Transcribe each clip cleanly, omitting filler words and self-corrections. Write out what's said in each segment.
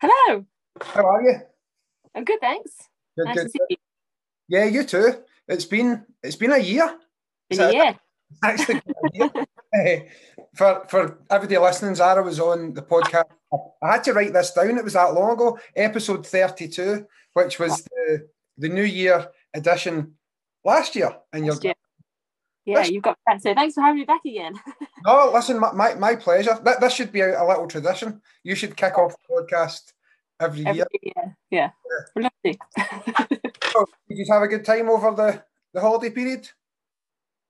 Hello. How are you? I'm good, thanks. Good, nice to see you. Yeah, you too. It's been a year. Actually, for everybody listening, Zara was on the podcast. I had to write this down. It was that long ago, episode 32, which was the New Year edition last year. And you've got that. So thanks for having me back again. No, listen, my pleasure. This should be a little tradition. You should kick off the podcast every year. Lovely. So, did you have a good time over the holiday period?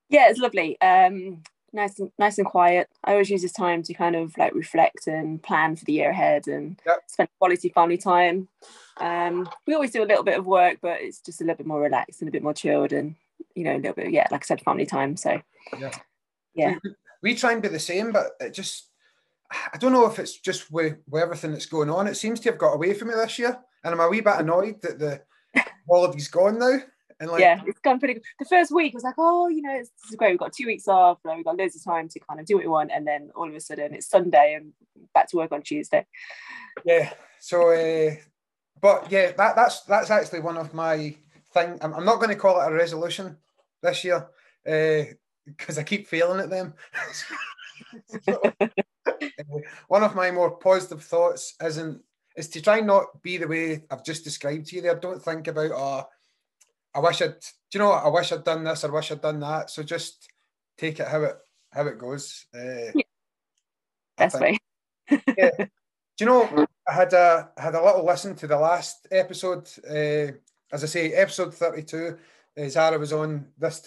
Yeah, it's lovely. Nice and quiet. I always use this time to kind of like reflect and plan for the year ahead and spend quality family time. We always do a little bit of work, but it's just a little bit more relaxed and a bit more chilled and, you know, a little bit, like I said, family time. So, yeah. We try and be the same, but it just, I don't know if it's just with everything that's going on. It seems to have got away from me this year. And I'm a wee bit annoyed that the holiday's gone now. And it's gone pretty good. The first week I was like, this is great. We've got 2 weeks off. We've got loads of time to kind of do what we want. And then all of a sudden it's Sunday and back to work on Tuesday. Yeah. So, but yeah, that's actually one of my things. I'm not going to call it a resolution this year because I keep failing at them. So, one of my more positive thoughts is to try not be the way I've just described to you there. Don't think about, I wish I'd done this, I wish I'd done that. So just take it how it goes. Best way. Yeah. Do you know, I had a little listen to the last episode. As I say, episode 32. Zara was on this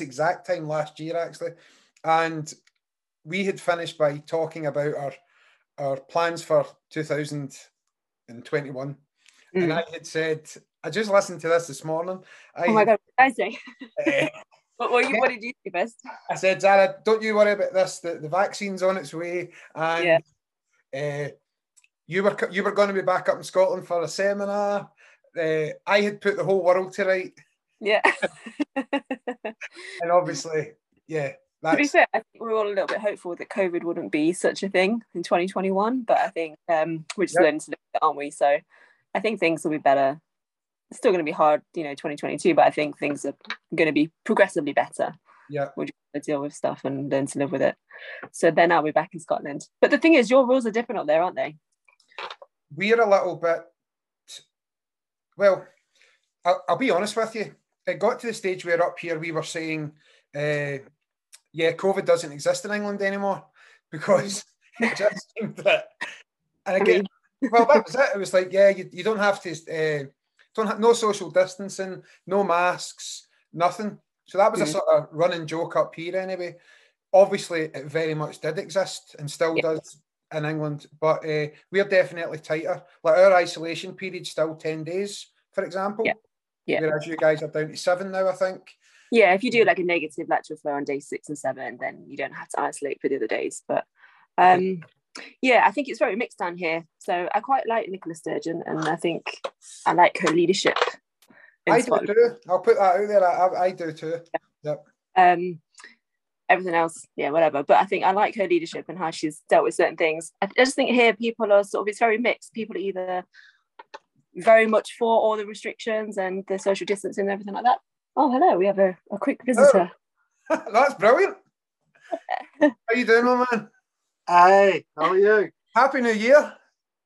exact time last year, actually. And we had finished by talking about our plans for 2021. Mm. And I had said, I just listened to this morning. Oh my God, I say. What did you do first? I said, Zara, don't you worry about this. The vaccine's on its way, and you were going to be back up in Scotland for a seminar. I had put the whole world to right. Yeah. And obviously, to be fair, I think we were all a little bit hopeful that COVID wouldn't be such a thing in 2021, but I think we're just learning to live with it, aren't we? So I think things will be better. It's still going to be hard, 2022, but I think things are going to be progressively better. Yeah. We're just going to deal with stuff and learn to live with it. So then I'll be back in Scotland. But the thing is, your rules are different up there, aren't they? We're a little bit... Well, I'll be honest with you. It got to the stage where up here we were saying, COVID doesn't exist in England anymore because it just seemed that... And again, that was it. It was like, you don't have to... Don't have no social distancing, no masks, nothing. So that was a sort of running joke up here anyway. Obviously, it very much did exist and still does in England, but we're definitely tighter. Like our isolation period's still 10 days, for example. Yeah. Yeah. Whereas you guys are down to 7 now, I think. Yeah, if you do like a negative lateral flow on day 6 and 7, then you don't have to isolate for the other days. But I think it's very mixed down here. So I quite like Nicola Sturgeon, and I think I like her leadership. I do too. I'll put that out there. I do too. Yeah. Yep. Everything else, whatever. But I think I like her leadership and how she's dealt with certain things. I just think here people are sort of, it's very mixed. People are either very much for all the restrictions and the social distancing and everything like that. Oh, hello. We have a quick visitor. Oh. That's brilliant. How you doing, my man? Hey, how are you? Happy New Year.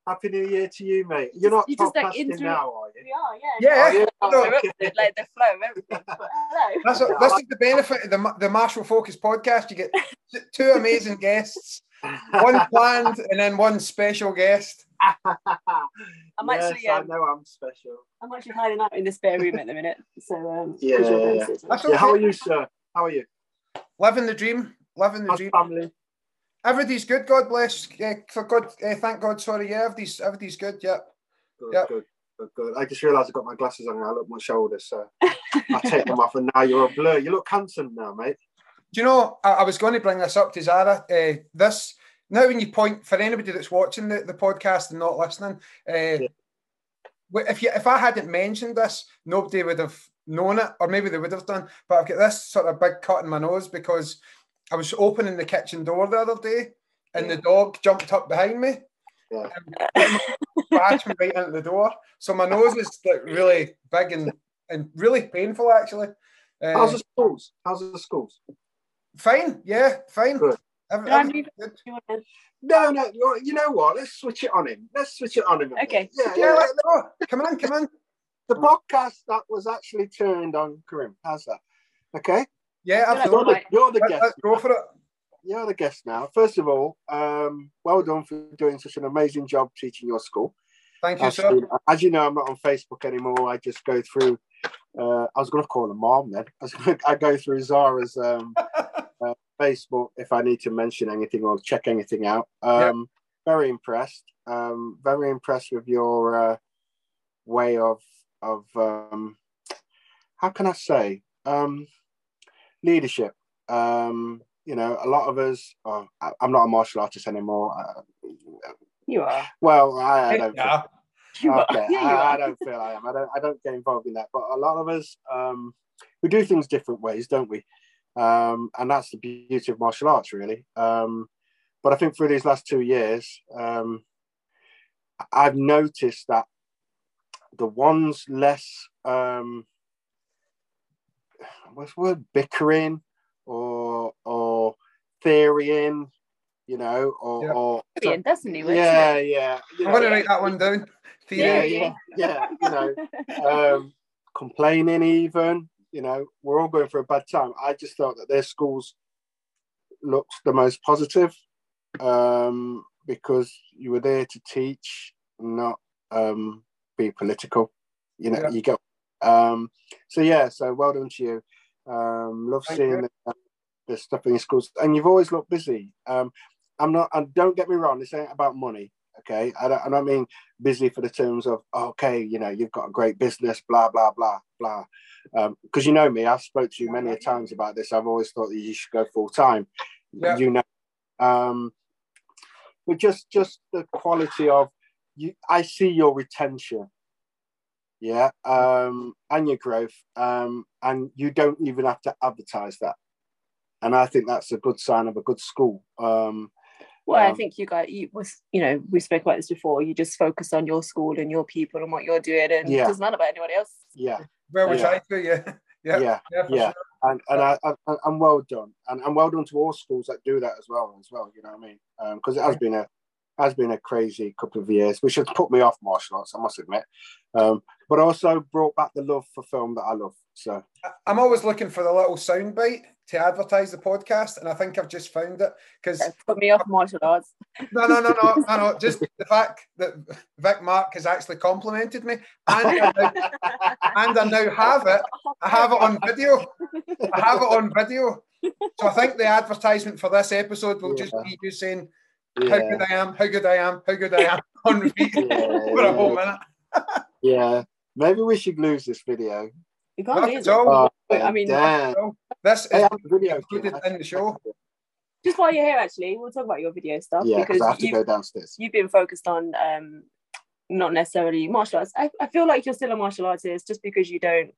Happy New Year to you, mate. You're not podcasting now, are you? We are, like the flow of everything. Hello. This is the benefit of the Martial Focus podcast. You get two amazing guests, one planned and then one special guest. I know I'm special. I'm actually hiding out in the spare room at the minute. So, how are you, sir? How are you? Living the dream. Living the dream. Family. Everybody's good, God bless. Thank God, sorry. Yeah, everybody's good, yeah. Good. I just realised I've got my glasses on and I look my shoulders, so I take them off and now you're a blur. You look handsome now, mate. Do you know, I was going to bring this up to Zara. Now when you point, for anybody that's watching the podcast and not listening, if I hadn't mentioned this, nobody would have known it, or maybe they would have done, but I've got this sort of big cut in my nose because... I was opening the kitchen door the other day and the dog jumped up behind me. Yeah. patch me right into the door. So my nose is like really big and really painful, actually. How's the schools? Fine, yeah, fine. Good. No, you know what? Let's switch it on him. Okay. Yeah, come on. The podcast that was actually turned on Karim. How's that? Okay. Yeah, absolutely. You're the guest. Let's go for it. You're the guest now. First of all, well done for doing such an amazing job teaching your school. Thank you, sir. As you know, I'm not on Facebook anymore. I just go through. I was going to call her mom then. I go through Zara's Facebook if I need to mention anything or check anything out. Very impressed. Very impressed with your way of how can I say leadership. You know, a lot of us. I'm not a martial artist anymore. You are. Well, I don't. Yeah. Feel, okay. Yeah, I don't feel I am. I don't get involved in that. But a lot of us, we do things different ways, don't we? And that's the beauty of martial arts, really. But I think through these last 2 years, I've noticed that the ones less, what's the word, bickering or theorying, you know, or theorying, doesn't he? Yeah. I'm going to write that one down. Theory. You know, complaining even. You know, we're all going for a bad time. I just thought that their schools looked the most positive because you were there to teach, not be political. You know, you go. So well done to you. Love seeing the stuff in your schools, and you've always looked busy. I'm not. And don't get me wrong. This ain't about money. Okay, I don't mean busy for the terms of okay, you know, you've got a great business, blah blah blah blah. Because you know me, I've spoke to you many a times about this. I've always thought that you should go full time. Yeah. You know, but just the quality of you. I see your retention, and your growth, and you don't even have to advertise that. And I think that's a good sign of a good school. Well, I think you guys, we spoke about this before. You just focus on your school and your people and what you're doing, and it doesn't matter about anyone else. Yeah. Sure. And well done, and well done to all schools that do that as well. You know what I mean? Because it has been a crazy couple of years, which has put me off martial arts, I must admit, but also brought back the love for film that I love. So I'm always looking for the little soundbite to advertise the podcast, and I think I've just found it because put me off martial arts. No. Just the fact that Vic Marke has actually complimented me, and I now have it. I have it on video. So I think the advertisement for this episode will just be you saying how good I am on repeat for a whole minute. Maybe we should lose this video. You can't lose it. This is included in the show. Just while you're here, actually, we'll talk about your video stuff. Yeah, because I have to go downstairs. You've been focused on not necessarily martial arts. I feel like you're still a martial artist just because you don't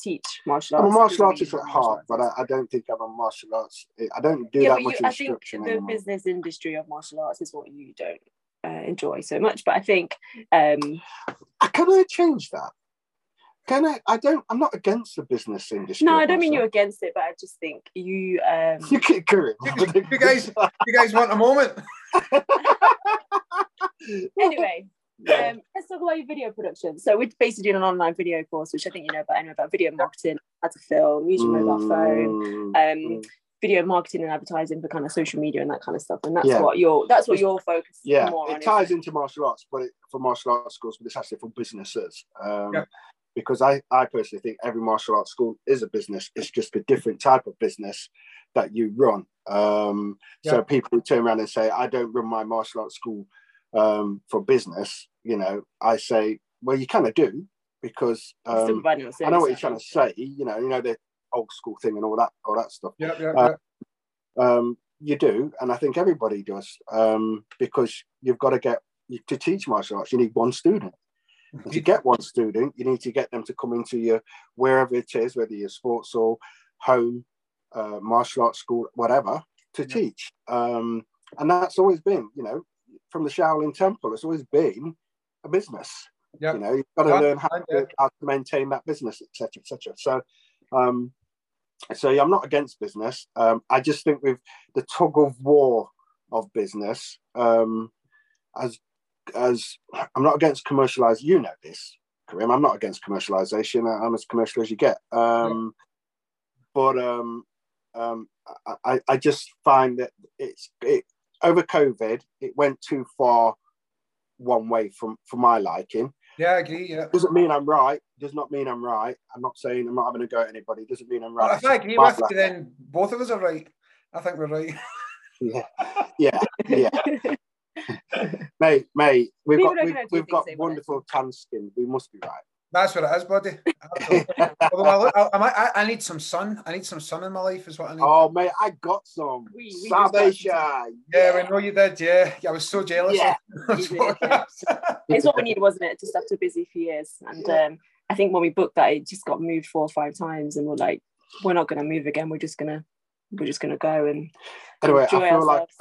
teach martial arts. I'm a martial artist at heart, but I don't think I'm a martial arts. I don't do that much instruction. I think the business industry of martial arts is what you don't enjoy so much. But I think can I change that? Can I? I'm not against the business industry. No, I don't mean you're against it, but I just think you. You keep going. You guys want a moment? Anyway. Let's talk about your video production. So we're basically doing an online video course, which I think you know about. I know about video marketing, how to film, use your mobile phone, video marketing and advertising for kind of social media and that kind of stuff. And that's what your focus is more on. It ties into martial arts, but for martial arts schools, but it's actually for businesses. Because I personally think every martial arts school is a business. It's just a different type of business that you run. So people who turn around and say, I don't run my martial arts school for business, you know, I say, well, you kind of do because I know what you're trying to say. You know the old school thing and all that stuff. You do, and I think everybody does because you've got to get to teach martial arts. You need one student. And to get one student, you need to get them to come into your wherever it is, whether you're sports or home, martial arts school, whatever, to teach. And that's always been, you know. From the Shaolin Temple, it's always been a business. Yep. You know, you've got to learn how to maintain that business, etc., etc. So, yeah, I'm not against business. I just think with the tug of war of business, as I'm not against commercialization. You know this, Karim. I'm not against commercialization. I'm as commercial as you get. I just find that it over COVID it went too far one way for my liking. Yeah, I agree. Yeah. Doesn't mean I'm right. Does not mean I'm right. I'm not saying I'm not having a go at anybody. Doesn't mean I'm right. Well, if I agree with you, then both of us are right. I think we're right. Yeah, yeah, yeah. mate, we've got wonderful tan skin. We must be right. That's what it is, buddy. I need some sun. I need some sun in my life is what I need. Oh, mate, I got some. Salvation. Yeah, we know you did, yeah. I was so jealous. Yeah. It's what we needed, wasn't it? Just after a busy few years. And I think when we booked that, it just got moved 4 or 5 times. And we're like, we're not going to move again. We're just gonna go and anyway. I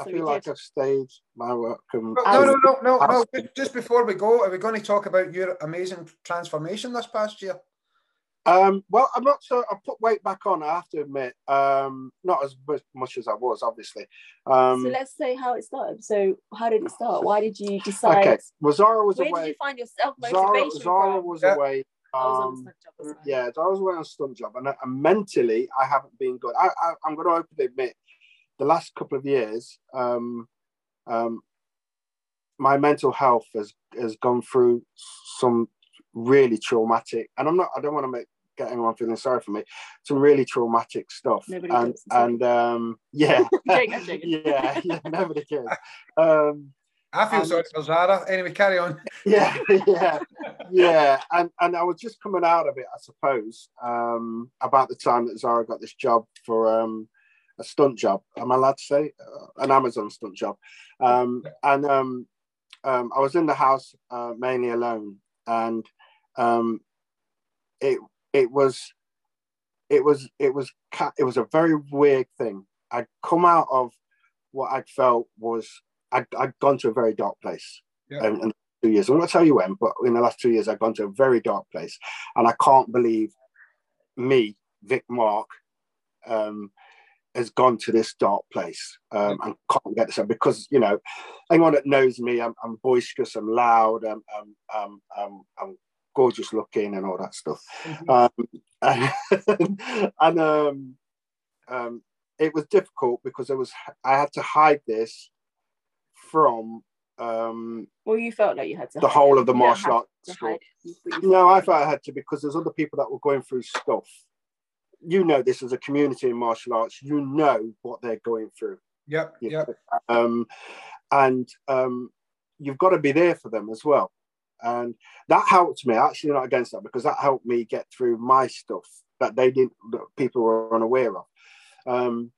feel like I've stayed my welcome. No. Just before we go, are we going to talk about your amazing transformation this past year? Well, I'm not sure. I put weight back on. I have to admit, not as much as I was, obviously. So let's say how it started. So how did it start? Why did you decide? Okay, well, Zara was away. Where did you find your self motivation? Zara was away. I was away on stunt job, and mentally I haven't been good. I'm going to openly admit, the last couple of years, my mental health has gone through some really traumatic, and I don't want to get anyone feeling sorry for me. Some really traumatic stuff, nobody cares. I feel sorry for Zara. Anyway, carry on. Yeah. And I was just coming out of it, I suppose, about the time that Zara got this job for a stunt job. Am I allowed to say? An Amazon stunt job. I was in the house mainly alone, and it was a very weird thing. I'd come out of what I felt was I'd gone to a very dark place in 2 years. I'm not going to tell you when, but in the last 2 years, I've gone to a very dark place. And I can't believe me, Vic Marke, has gone to this dark place and can't get this. Because, you know, anyone that knows me, I'm boisterous, I'm loud, I'm gorgeous looking and all that stuff. It was difficult because I had to hide this from you felt like you had to the whole of the martial arts. No, I felt I had to, because there's other people that were going through stuff. You know, this is a community in martial arts. You know what they're going through. Yep. You've got to be there for them as well. And that helped me. I'm actually not against that, because that helped me get through my stuff that people were unaware of. And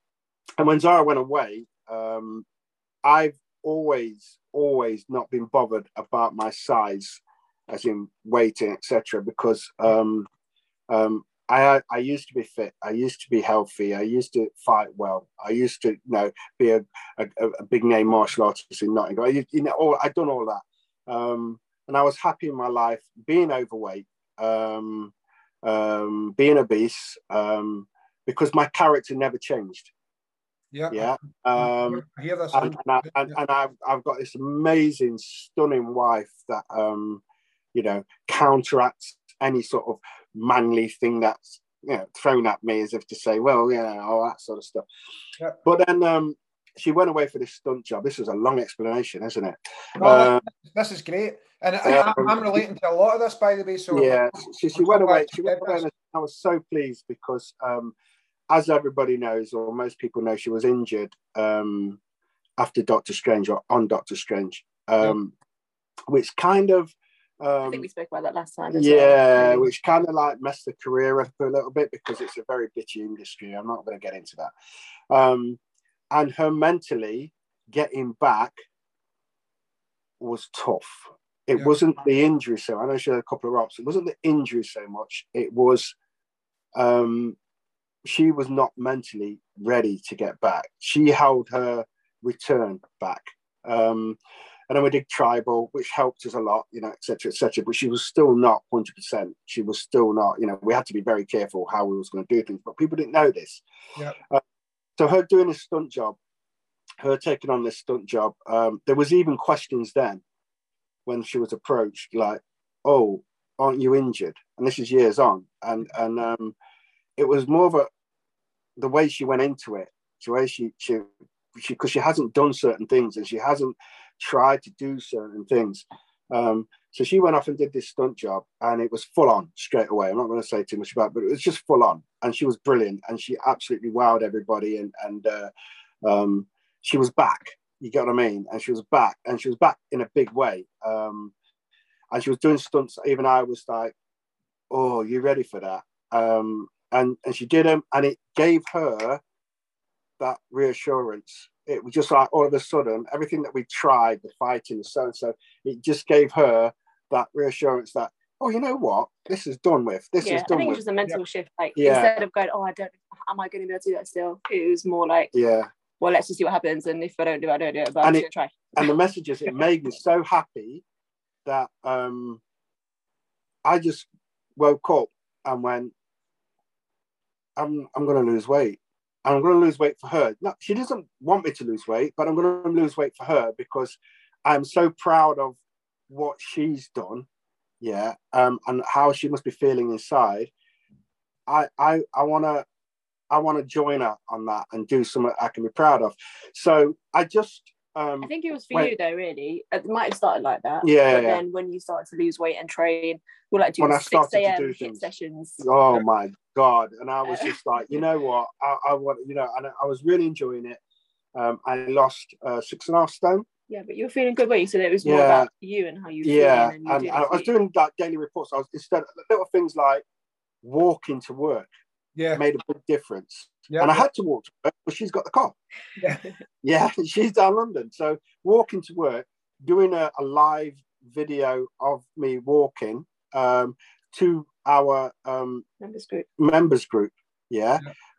when Zara went away, I've always not been bothered about my size, as in weighting, etc., because I used to be fit, I used to be healthy, I used to fight well, I used to be a big name martial artist in Nottingham. I'd done all that, and I was happy in my life being overweight, being obese, because my character never changed. Yeah. I hear that. I've got this amazing, stunning wife that counteracts any sort of manly thing that's thrown at me, as if to say, all that sort of stuff. Yeah. But then she went away for this stunt job. This is a long explanation, isn't it? This is great, and I'm relating to a lot of this, by the way. So yeah, she went away. She went away, and I was so pleased because. As everybody knows, or most people know, she was injured after Doctor Strange, or on Doctor Strange, which kind of... I think we spoke about that last time. Yeah, which kind of messed the career up a little bit, because it's a very bitchy industry. I'm not going to get into that. And her mentally getting back was tough. It wasn't the injury so much. I know she had a couple of rops. It wasn't the injury so much. It was... she was not mentally ready to get back. She held her return back. And then we did tribal, which helped us a lot, you know, et cetera, but she was still not 100%. She was still not, you know, we had to be very careful how we was going to do things, but people didn't know this. Yep. So her doing this stunt job, her taking on this stunt job, there was even questions then when she was approached, like, oh, aren't you injured? And this is years on. And it was more of the way she went into it, the way she because she hasn't done certain things and she hasn't tried to do certain things. So she went off and did this stunt job and it was full on straight away. I'm not going to say too much about it, but it was just full on. And she was brilliant and she absolutely wowed everybody. And she was back, you get what I mean? And she was back, and she was back in a big way. And she was doing stunts. Even I was like, oh, you ready for that? And she did them, and it gave her that reassurance. It was just like all of a sudden, everything that we tried, the fighting, the so-and-so, it just gave her that reassurance that, oh, you know what? This is done with. This is done with. I think it was a mental shift. Instead of going, oh, I don't, am I going to be able to do that still? It was more like, well, let's just see what happens. And if I don't do it, I don't do it, but I'm going to try. And the messages, it made me so happy that I just woke up and went, I'm going to lose weight. And I'm going to lose weight for her. No, she doesn't want me to lose weight, but I'm going to lose weight for her because I'm so proud of what she's done, and how she must be feeling inside. I want to join her on that and do something I can be proud of. So I just... I think it was for you though, really. It might have started like that. But then when you started to lose weight and train, we're like doing 6 a.m. HIIT sessions. Oh my God. And I was just like, you know what? I want, you know, and I was really enjoying it. I lost 6.5 stone. Yeah, but you were feeling good, weren't you? So it was more about you and how you feel. Yeah, and I was doing like daily reports. I was, instead, little things like walking to work. Yeah, made a big difference. Yeah. And I had to walk to work, but she's got the car. Yeah, she's down London. So walking to work, doing a live video of me walking to our members group,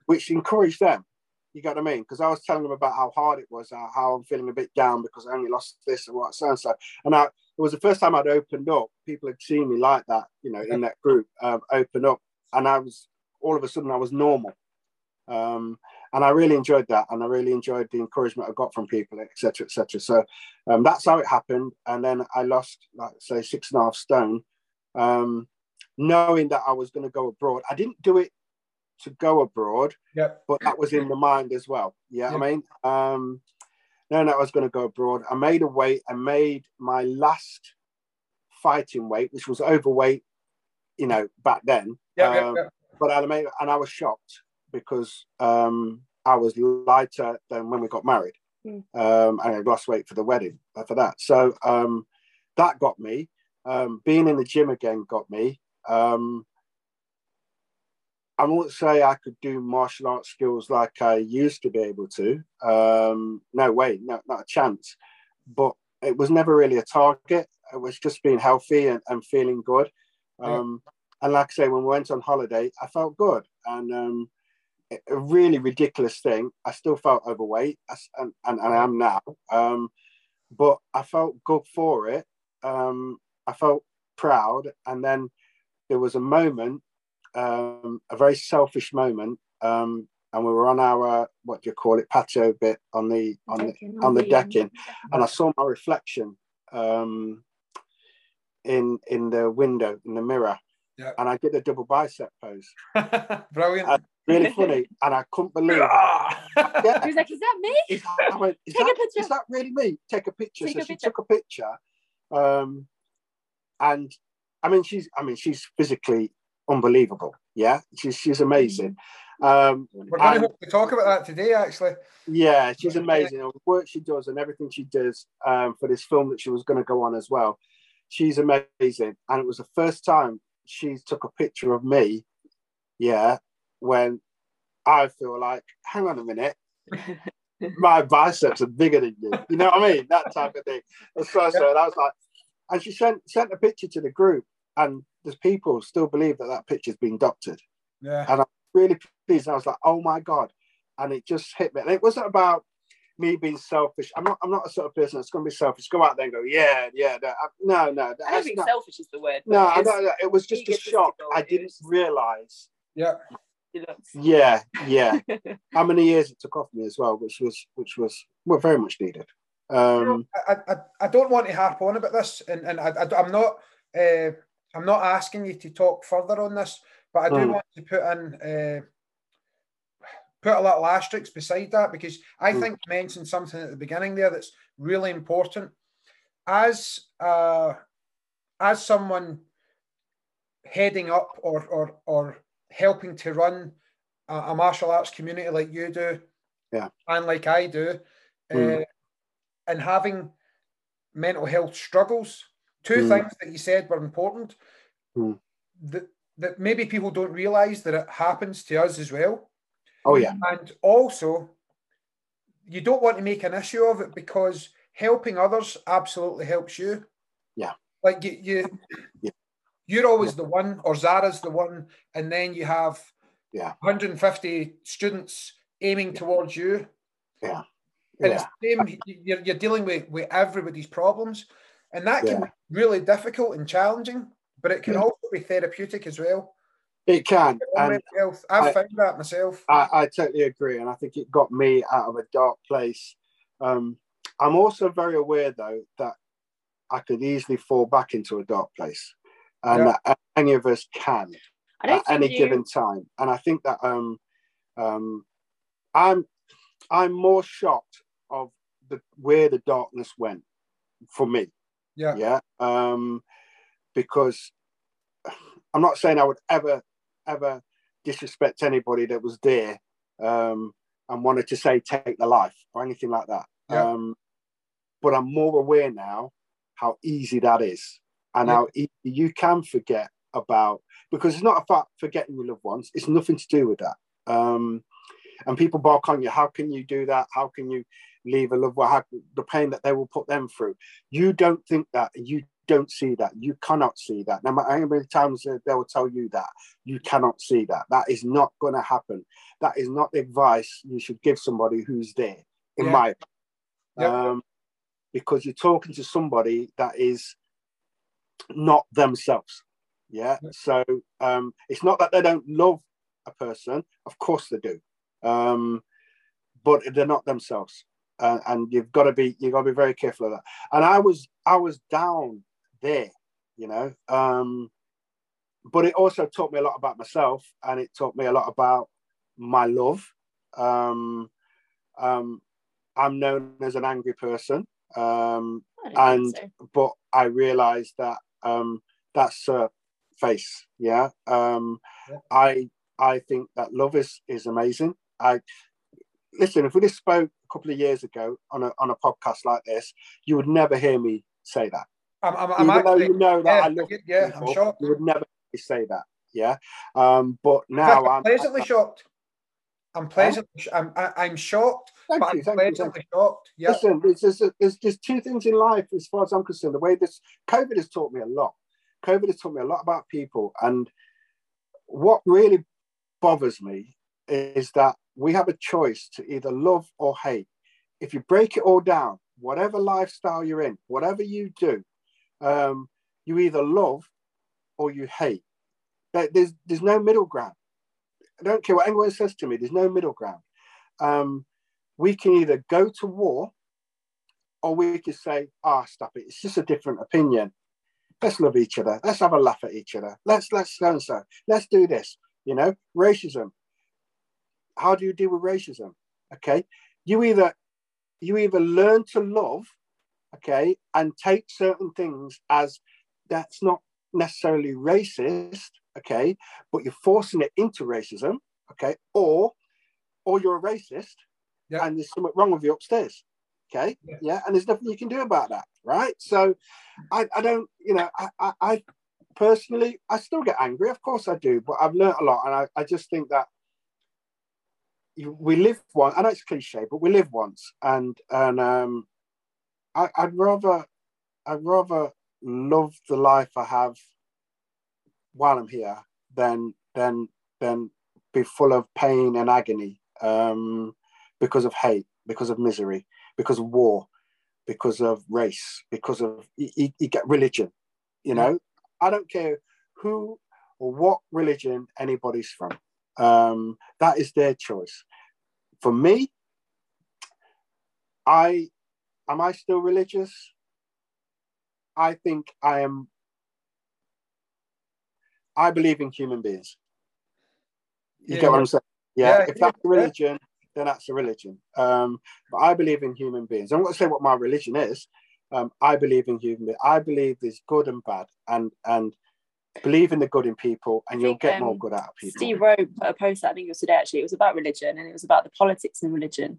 which encouraged them. You got what I mean? Because I was telling them about how hard it was, how I'm feeling a bit down because I only lost this and what so. And it was the first time I'd opened up. People had seen me like that, you know, in that group, open up. And I was... all of a sudden I was normal. And I really enjoyed that. And I really enjoyed the encouragement I got from people, et cetera, et cetera. So that's how it happened. And then I lost, like say, 6.5 stone, knowing that I was going to go abroad. I didn't do it to go abroad, but that was in the mind as well. I mean, knowing that I was going to go abroad, I made a weight. I made my last fighting weight, which was overweight, you know, back then. But I made, and I was shocked because I was lighter than when we got married. And I lost weight for the wedding, for that. So that got me. Being in the gym again got me. I won't say I could do martial arts skills like I used to be able to. No way, no, not a chance. But it was never really a target. It was just being healthy and feeling good. And like I say, when we went on holiday, I felt good. And a really ridiculous thing, I still felt overweight, and I am now. But I felt good for it. I felt proud. And then there was a moment, a very selfish moment, and we were on our, what do you call it, patio bit on the decking. And I saw my reflection in the window, in the mirror. And I did a double bicep pose. Brilliant. Really funny. And I couldn't believe it. He was like, is that me? I went, Take a picture. Is that really me? Take a picture. She took a picture. And I mean, she's physically unbelievable. Yeah. She's amazing. We're going to hope to talk about that today, actually. Yeah, she's amazing. The work she does and everything she does for this film that she was going to go on as well. She's amazing. And it was the first time she took a picture of me, when I feel like, hang on a minute, my biceps are bigger than you. You know what I mean? That type of thing. And I was like, and she sent a picture to the group, and there's people who still believe that picture's been doctored. Yeah. And I'm really pleased. And I was like, oh my God. And it just hit me. And it wasn't about me being selfish. I'm not the sort of person that's going to be selfish. Go out there and go, yeah. No. I don't think selfish is the word. No, I don't. It was just a shock. I didn't realise. Yeah. Yeah. How many years it took off me as well, which was very much needed. I don't want to harp on about this, and I'm not asking you to talk further on this, but I do want to put a little asterisk beside that, because I think you mentioned something at the beginning there that's really important. As someone heading up or helping to run a martial arts community like you do, and like I do, and having mental health struggles, two things that you said were important, that maybe people don't realise that it happens to us as well. Oh, yeah. And also, you don't want to make an issue of it, because helping others absolutely helps you. Yeah. Like you're always the one, or Zara's the one, and then you have 150 students aiming towards you. Yeah. And it's the same, you're dealing with everybody's problems, and that can be really difficult and challenging, but it can also be therapeutic as well. It can. I've found that myself. I totally agree, and I think it got me out of a dark place. I'm also very aware, though, that I could easily fall back into a dark place, and that any of us can at any given time. And I think that I'm more shocked of where the darkness went for me. Because I'm not saying I would ever disrespect anybody that was there and wanted to say take the life or anything like that. But I'm more aware now how easy that is, and how easy you can forget about, because it's not about forgetting your loved ones. It's nothing to do with that. And people bark on you. How can you do that? How can you leave a loved one? The pain that they will put them through. You don't think that. You don't see that. You cannot see that. No matter how many times they will tell you that, you cannot see that. That is not going to happen. That is not advice you should give somebody who's there, in my opinion. Because you're talking to somebody that is not themselves. So it's not that they don't love a person. Of course they do. But they're not themselves, and you've got to be very careful of that. And I was down there, but it also taught me a lot about myself, and it taught me a lot about my love. I'm known as an angry person, but I realized that that's a face. I think that love is amazing. Listen, if we just spoke a couple of years ago on a podcast like this, you would never hear me say that. I love people, I'm shocked. You would never hear me say that. But now I'm pleasantly shocked. I'm pleasantly. I'm shocked. Thank you. Shocked. Yeah. Listen, there's two things in life, as far as I'm concerned. The way this COVID has taught me a lot. COVID has taught me a lot about people, and what really bothers me is that we have a choice to either love or hate. If you break it all down, whatever lifestyle you're in, whatever you do, you either love or you hate. There's no middle ground. I don't care what anyone says to me, there's no middle ground. We can either go to war, or we can say, stop it, it's just a different opinion. Let's love each other. Let's have a laugh at each other. Let's so-and-so. Let's do this. Racism. How do you deal with racism? Okay, you either learn to love, okay, and take certain things as that's not necessarily racist, okay, but you're forcing it into racism, okay, or you're a racist, and there's something wrong with you upstairs, okay, and there's nothing you can do about that, right? So, I personally, I still get angry, of course I do, but I've learned a lot, and I just think that. We live once. I know it's cliche, but we live once, and I'd rather love the life I have while I'm here than be full of pain and agony because of hate. because of misery, because of war, because of race, because of you get religion, you know. I don't care who or what religion anybody's from. That is their choice. For me, am I still religious? I think I am. I believe in human beings. You get what I'm saying? Yeah. If that's religion, then that's a religion. But I believe in human beings. I'm not going to say what my religion is. I believe in human beings. I believe there's good and bad, and believe in the good in people, and you'll get more good out of people. Steve Rowe put a post, I think it was today actually, it was about religion, and it was about the politics in religion.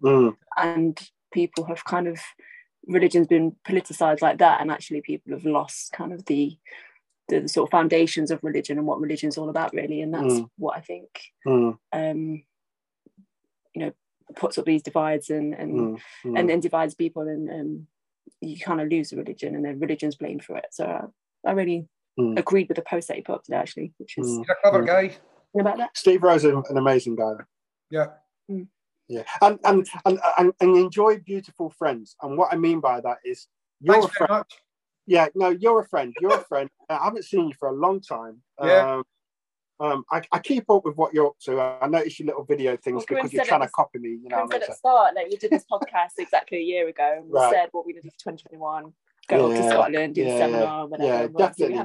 And people have kind of, religion's been politicised like that, and actually people have lost kind of the sort of foundations of religion and what religion is all about, really. And that's what I think you know, puts up these divides and then divides people, and you kind of lose the religion, and then religion's blamed for it. So I really agreed with the post that he put up today, actually, which is you're a clever guy. You know about that? Steve Rowe's an amazing guy. Yeah. Yeah. And enjoy beautiful friends. And what I mean by that is you're a friend. Much. Yeah, no, you're a friend. You're a friend. I haven't seen you for a long time. Yeah. I keep up with what you're up to. I notice your little video things because you're trying to copy me. You know what I mean? At the start, like, we did this podcast exactly a year ago, and we said what we did for 2021. Go up to Scotland, do the seminar, whatever. Yeah, definitely.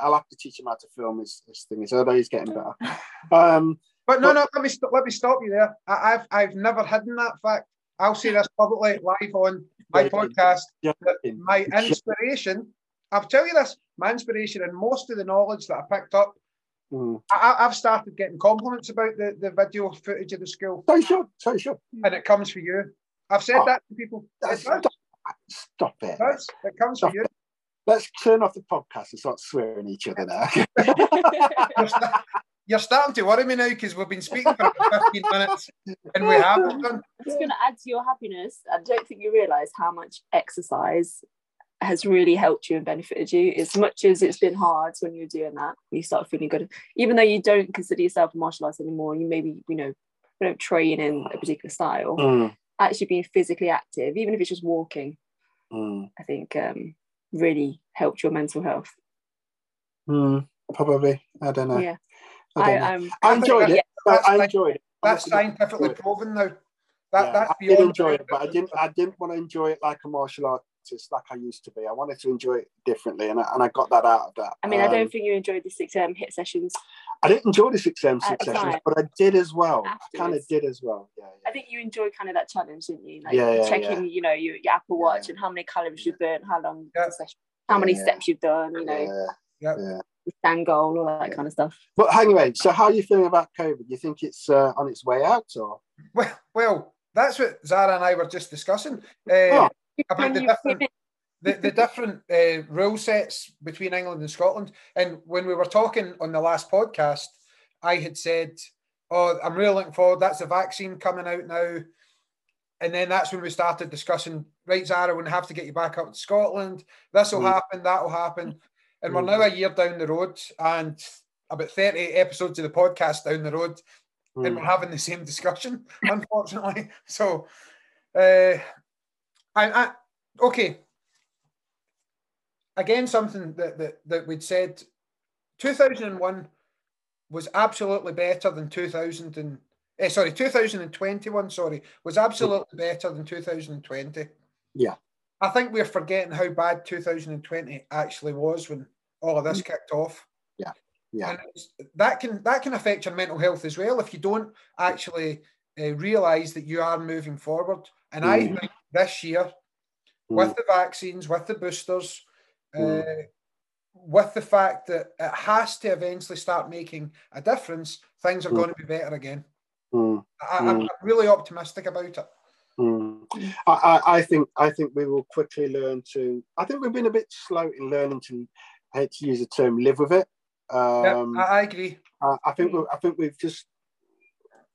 I'll have to teach him how to film his things, although he's getting better. Let me stop you there. I've never hidden that fact. I'll say this publicly, live on my podcast. That my inspiration, I'll tell you this, my inspiration and most of the knowledge that I picked up, I've started getting compliments about the video footage of the school. So sure. And it comes for you. I've said that to people. Stop it. It comes for you. Let's turn off the podcast and start swearing at each other now. You're starting to worry me now because we've been speaking for 15 minutes and we haven't done. It's going to add to your happiness. I don't think you realise how much exercise has really helped you and benefited you. As much as it's been hard when you're doing that, you start feeling good. Even though you don't consider yourself a martial artist anymore, you maybe, you know, you don't train in a particular style. Actually being physically active, even if it's just walking, I think really helped your mental health. Probably. I don't know. Yeah. I enjoyed it. I enjoyed it. That's scientifically proven now. That's I did enjoy it, but I didn't want to enjoy it like a martial artist, like I used to be. I wanted to enjoy it differently, and I got that out of that. I mean, I don't think you enjoyed the 6 HIIT sessions. I didn't enjoy the 6 sessions, but I did as well. Afterwards. I kind of did as well. Yeah. I think you enjoyed kind of that challenge, didn't you? Like checking, you know, your Apple Watch and how many calories you burnt, how long the session, how many steps you've done, you know. Yeah. Stand goal, all that kind of stuff. But anyway, so how are you feeling about COVID? You think it's on its way out, or? Well, that's what Zara and I were just discussing about the different rule sets between England and Scotland. And when we were talking on the last podcast, I had said, "Oh, I'm really looking forward. That's the vaccine coming out now." And then that's when we started discussing, right, Zara, we're gonna have to get you back up to Scotland. This will happen. That will happen. And we're now a year down the road and about 30 episodes of the podcast down the road and we're having the same discussion, unfortunately. So, okay. Again, something that we'd said, 2001 was absolutely better than 2021 was absolutely better than 2020. Yeah. I think we're forgetting how bad 2020 actually was when all of this kicked off. Yeah. And that can affect your mental health as well if you don't actually realise that you are moving forward. And I think this year, with the vaccines, with the boosters, with the fact that it has to eventually start making a difference, things are going to be better again. I'm really optimistic about it. I think we will quickly learn to. I think we've been a bit slow in learning to. I hate to use the term, live with it. I agree. I think we've just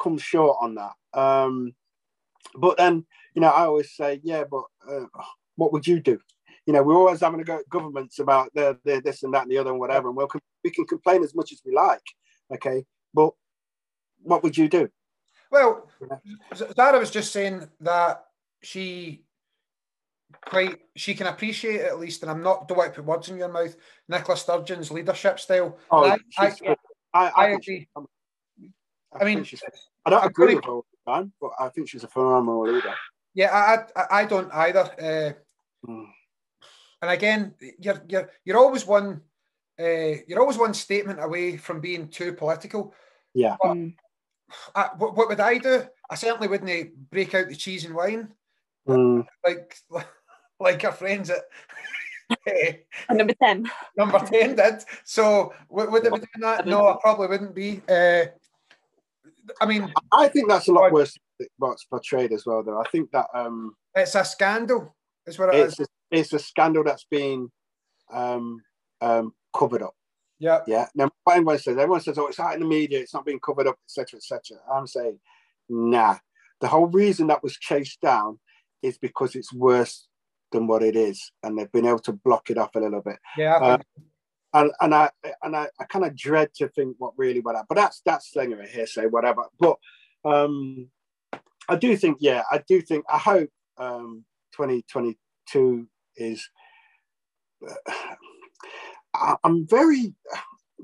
come short on that. But then, you know, I always say, but what would you do? You know, we're always having to go at governments about the this and that and the other and whatever, and we can complain as much as we like, okay? But what would you do? Well, Zara was just saying that she can appreciate it at least, and I'm not, don't want to put words in your mouth, Nicola Sturgeon's leadership style. Oh, I agree. I mean, I don't agree with her, man, but I think she's a phenomenal leader. Yeah, I don't either. And again, you're always one statement away from being too political. Yeah. But what would I do? I certainly wouldn't break out the cheese and wine, like our friends at number 10. Number 10 did. So would they be doing that? No, I probably wouldn't be. I mean, I think that's a lot worse than what's portrayed as well, though. I think that it's a scandal. Is what it is. It's a scandal that's been covered up. Yeah, yeah. Now, everyone says, "Oh, it's out in the media. It's not being covered up, etc., etc." I'm saying, nah. The whole reason that was chased down is because it's worse than what it is, and they've been able to block it off a little bit. Yeah. And I kind of dread to think what really went on. But that's anyway, hearsay, whatever. But I do think. I hope 2022 is. I'm very.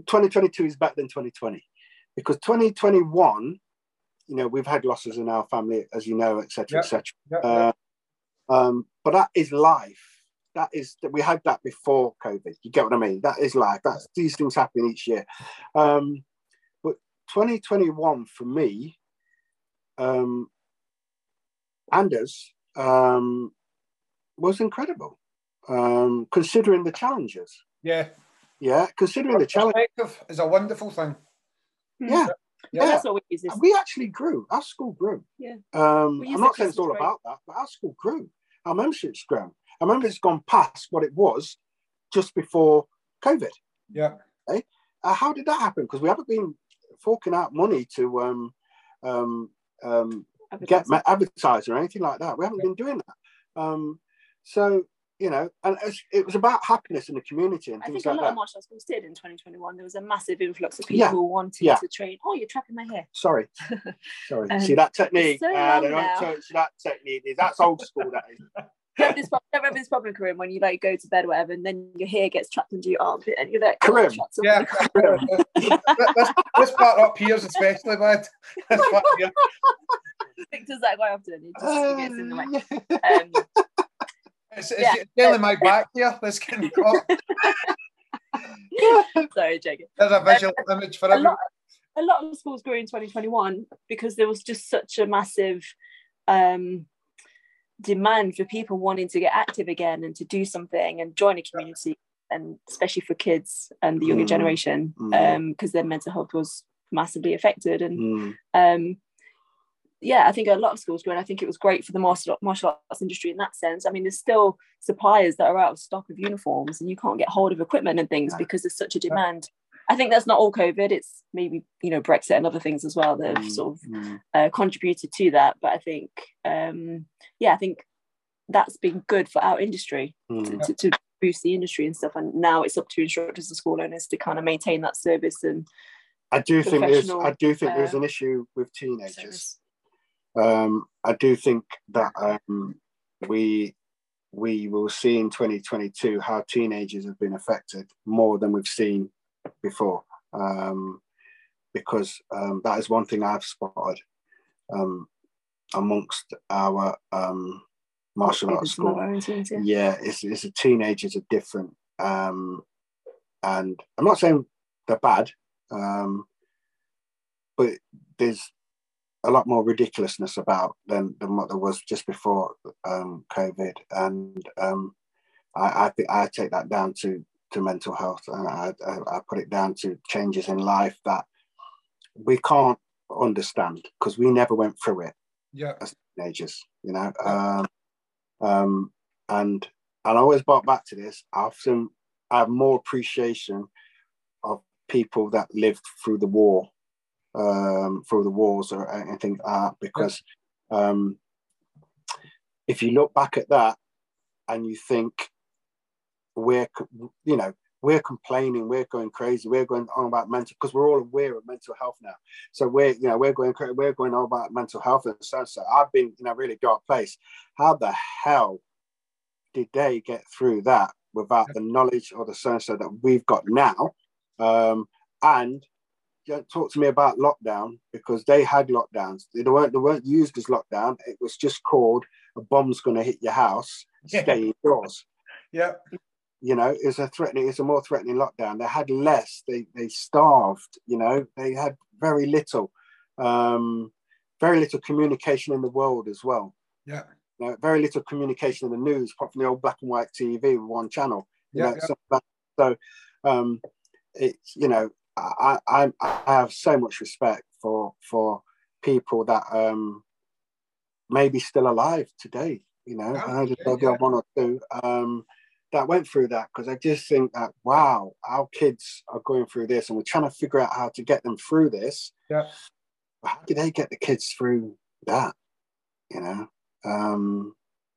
2022 is better than 2020, because 2021, you know, we've had losses in our family, as you know, etc., etc. But that is life. That is, we had that before COVID. You get what I mean? That is life. That's, these things happen each year. But 2021 for me, Anders, was incredible, considering the challenges. Yeah. Yeah, considering the challenge is a wonderful thing. Yeah. Yeah. That's what we use this. We actually grew. Our school grew. Yeah. I'm not saying it's all about that, but our school grew. Our membership's grown. I remember it's gone past what it was just before COVID. Yeah. Okay? How did that happen? Because we haven't been forking out money to get advertising or anything like that. We haven't been doing that. So, you know, and it was about happiness in the community and things like that. I think a lot of martial arts schools did in 2021. There was a massive influx of people wanting to train. Oh, you're trapping my hair. Sorry. See that technique? So they don't touch that technique. That's old school, that is. Don't remember this problem, Karim, when you like go to bed or whatever, and then your hair gets trapped into your armpit, and you're like, Karim. Yeah, Karim. this part up here is especially bad. This part here. Vic does that quite often. It just gets in the way. It's feeling my back here. This can Sorry, Jacob. There's a visual image for everyone. A lot of schools grew in 2021 because there was just such a massive demand for people wanting to get active again and to do something and join a community, and especially for kids and the younger generation, because their mental health was massively affected. And I think a lot of schools grew, and I think it was great for the martial arts industry in that sense. I mean, there's still suppliers that are out of stock of uniforms, and you can't get hold of equipment and things because there's such a demand. I think that's not all COVID. It's maybe, you know, Brexit and other things as well that have sort of contributed to that. But I think, I think that's been good for our industry to boost the industry and stuff. And now it's up to instructors and school owners to kind of maintain that service. And I do think there's an issue with teenagers. I do think that we will see in 2022 how teenagers have been affected more than we've seen before, because that is one thing I've spotted amongst our martial arts school. It's the teenagers are different, and I'm not saying they're bad, but there's a lot more ridiculousness about them than what there was just before COVID, and I think I take that down to mental health, and I put it down to changes in life that we can't understand because we never went through it as teenagers, you know. And I always brought back to this, I have more appreciation of people that lived through the war, through the wars or anything like that, because if you look back at that and you think, where, you know, we're complaining, we're going crazy, we're going on about mental, because we're all aware of mental health now. So we're going on about mental health and so I've been in a really dark place. How the hell did they get through that without the knowledge or the so that we've got now? And don't talk to me about lockdown, because they had lockdowns. They weren't used as lockdown. It was just called a bomb's going to hit your house. Stay indoors. Yeah. You know, it's a threatening. It's a more threatening lockdown. They had less. They starved. You know, they had very little communication in the world as well. Yeah. You know, very little communication in the news, apart from the old black and white TV with one channel. So it's, you know, I have so much respect for people that may be still alive today, you know. Okay, I just maybe one or two that went through that, because I just think that, wow, our kids are going through this and we're trying to figure out how to get them through this. Yeah. How do they get the kids through that, you know?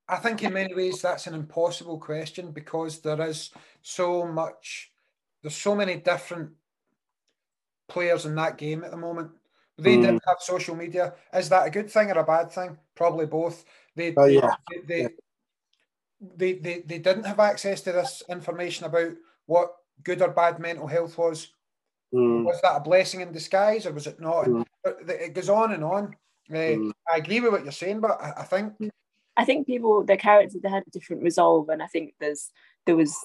I think in many ways that's an impossible question, because there's so many different players in that game at the moment. They didn't have social media. Is that a good thing or a bad thing? Probably both. They didn't have access to this information about what good or bad mental health was. Was that a blessing in disguise or was it not? It goes on and on. I agree with what you're saying, but I think people, their characters, they had a different resolve, and I think there was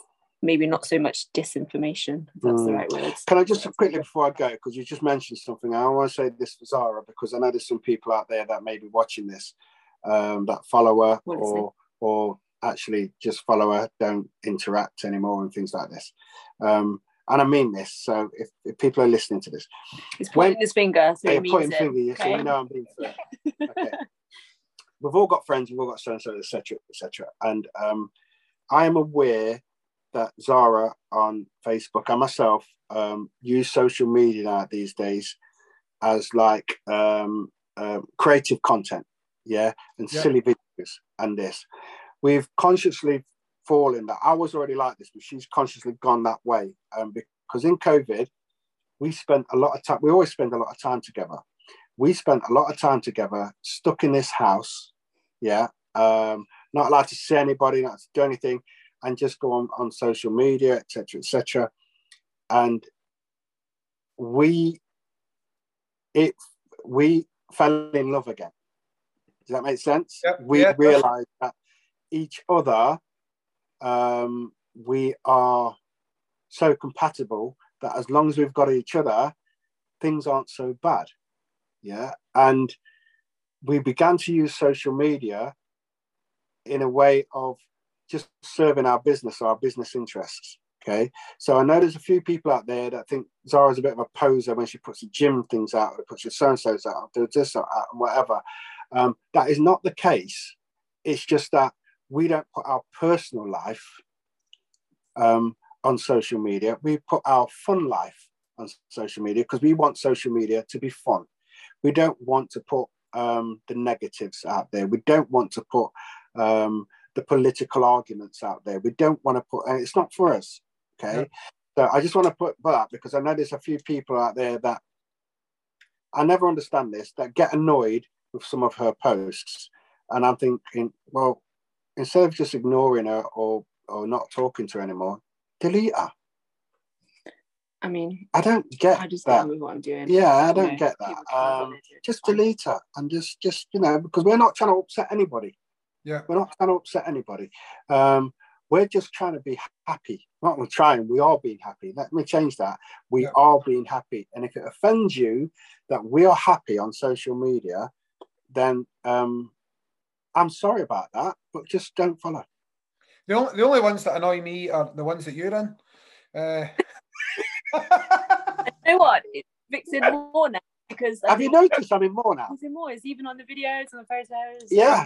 maybe not so much disinformation, if that's the right word. Can I just quickly, before I go, because you just mentioned something, I want to say this for Zara, because I know there's some people out there that may be watching this, that follow her or actually just follow her, don't interact anymore and things like this. And I mean this, so if people are listening to this. He's pointing his finger, so he means it. So I know I'm being fair. Okay. We've all got friends, we've all got so-and-so, etc., etc. And I am aware that Zara on Facebook and myself use social media now these days as like creative content, silly videos and this. We've consciously fallen that I was already like this, but she's consciously gone that way because in COVID, we always spend a lot of time together. We spent a lot of time together, stuck in this house, not allowed to see anybody, not to do anything, and just go on social media, et cetera, and we fell in love again. Does that make sense? Yep. We realised that each other, we are so compatible that as long as we've got each other, things aren't so bad. Yeah, and we began to use social media in a way of just serving our business or our business interests. Okay, so I know there's a few people out there that think Zara's a bit of a poser when she puts the gym things out, or puts the so-and-so's out, or does this out, and whatever. That is not the case. It's just that we don't put our personal life on social media. We put our fun life on social media because we want social media to be fun. We don't want to put the negatives out there. We don't want to put the political arguments out there. We don't want to put, and it's not for us, okay? Yeah. So I just want to put that, because I know there's a few people out there that, I never understand this, that get annoyed with some of her posts. And I'm thinking, well, instead of just ignoring her or not talking to her anymore, delete her. I mean, I don't get that. I just don't know what I'm doing. Yeah, I don't get that. Just delete her and just, you know, because we're not trying to upset anybody. Yeah, we're not trying to upset anybody. We're just trying to be happy. Not we're trying. We are being happy. Let me change that. We are being happy. And if it offends you that we are happy on social media, then I'm sorry about that. But just don't follow. The only ones that annoy me are the ones that you're in. You know what? Vic's in more now. Because have you noticed I'm in more now? He's in more. He's even on the videos and the photos. Yeah.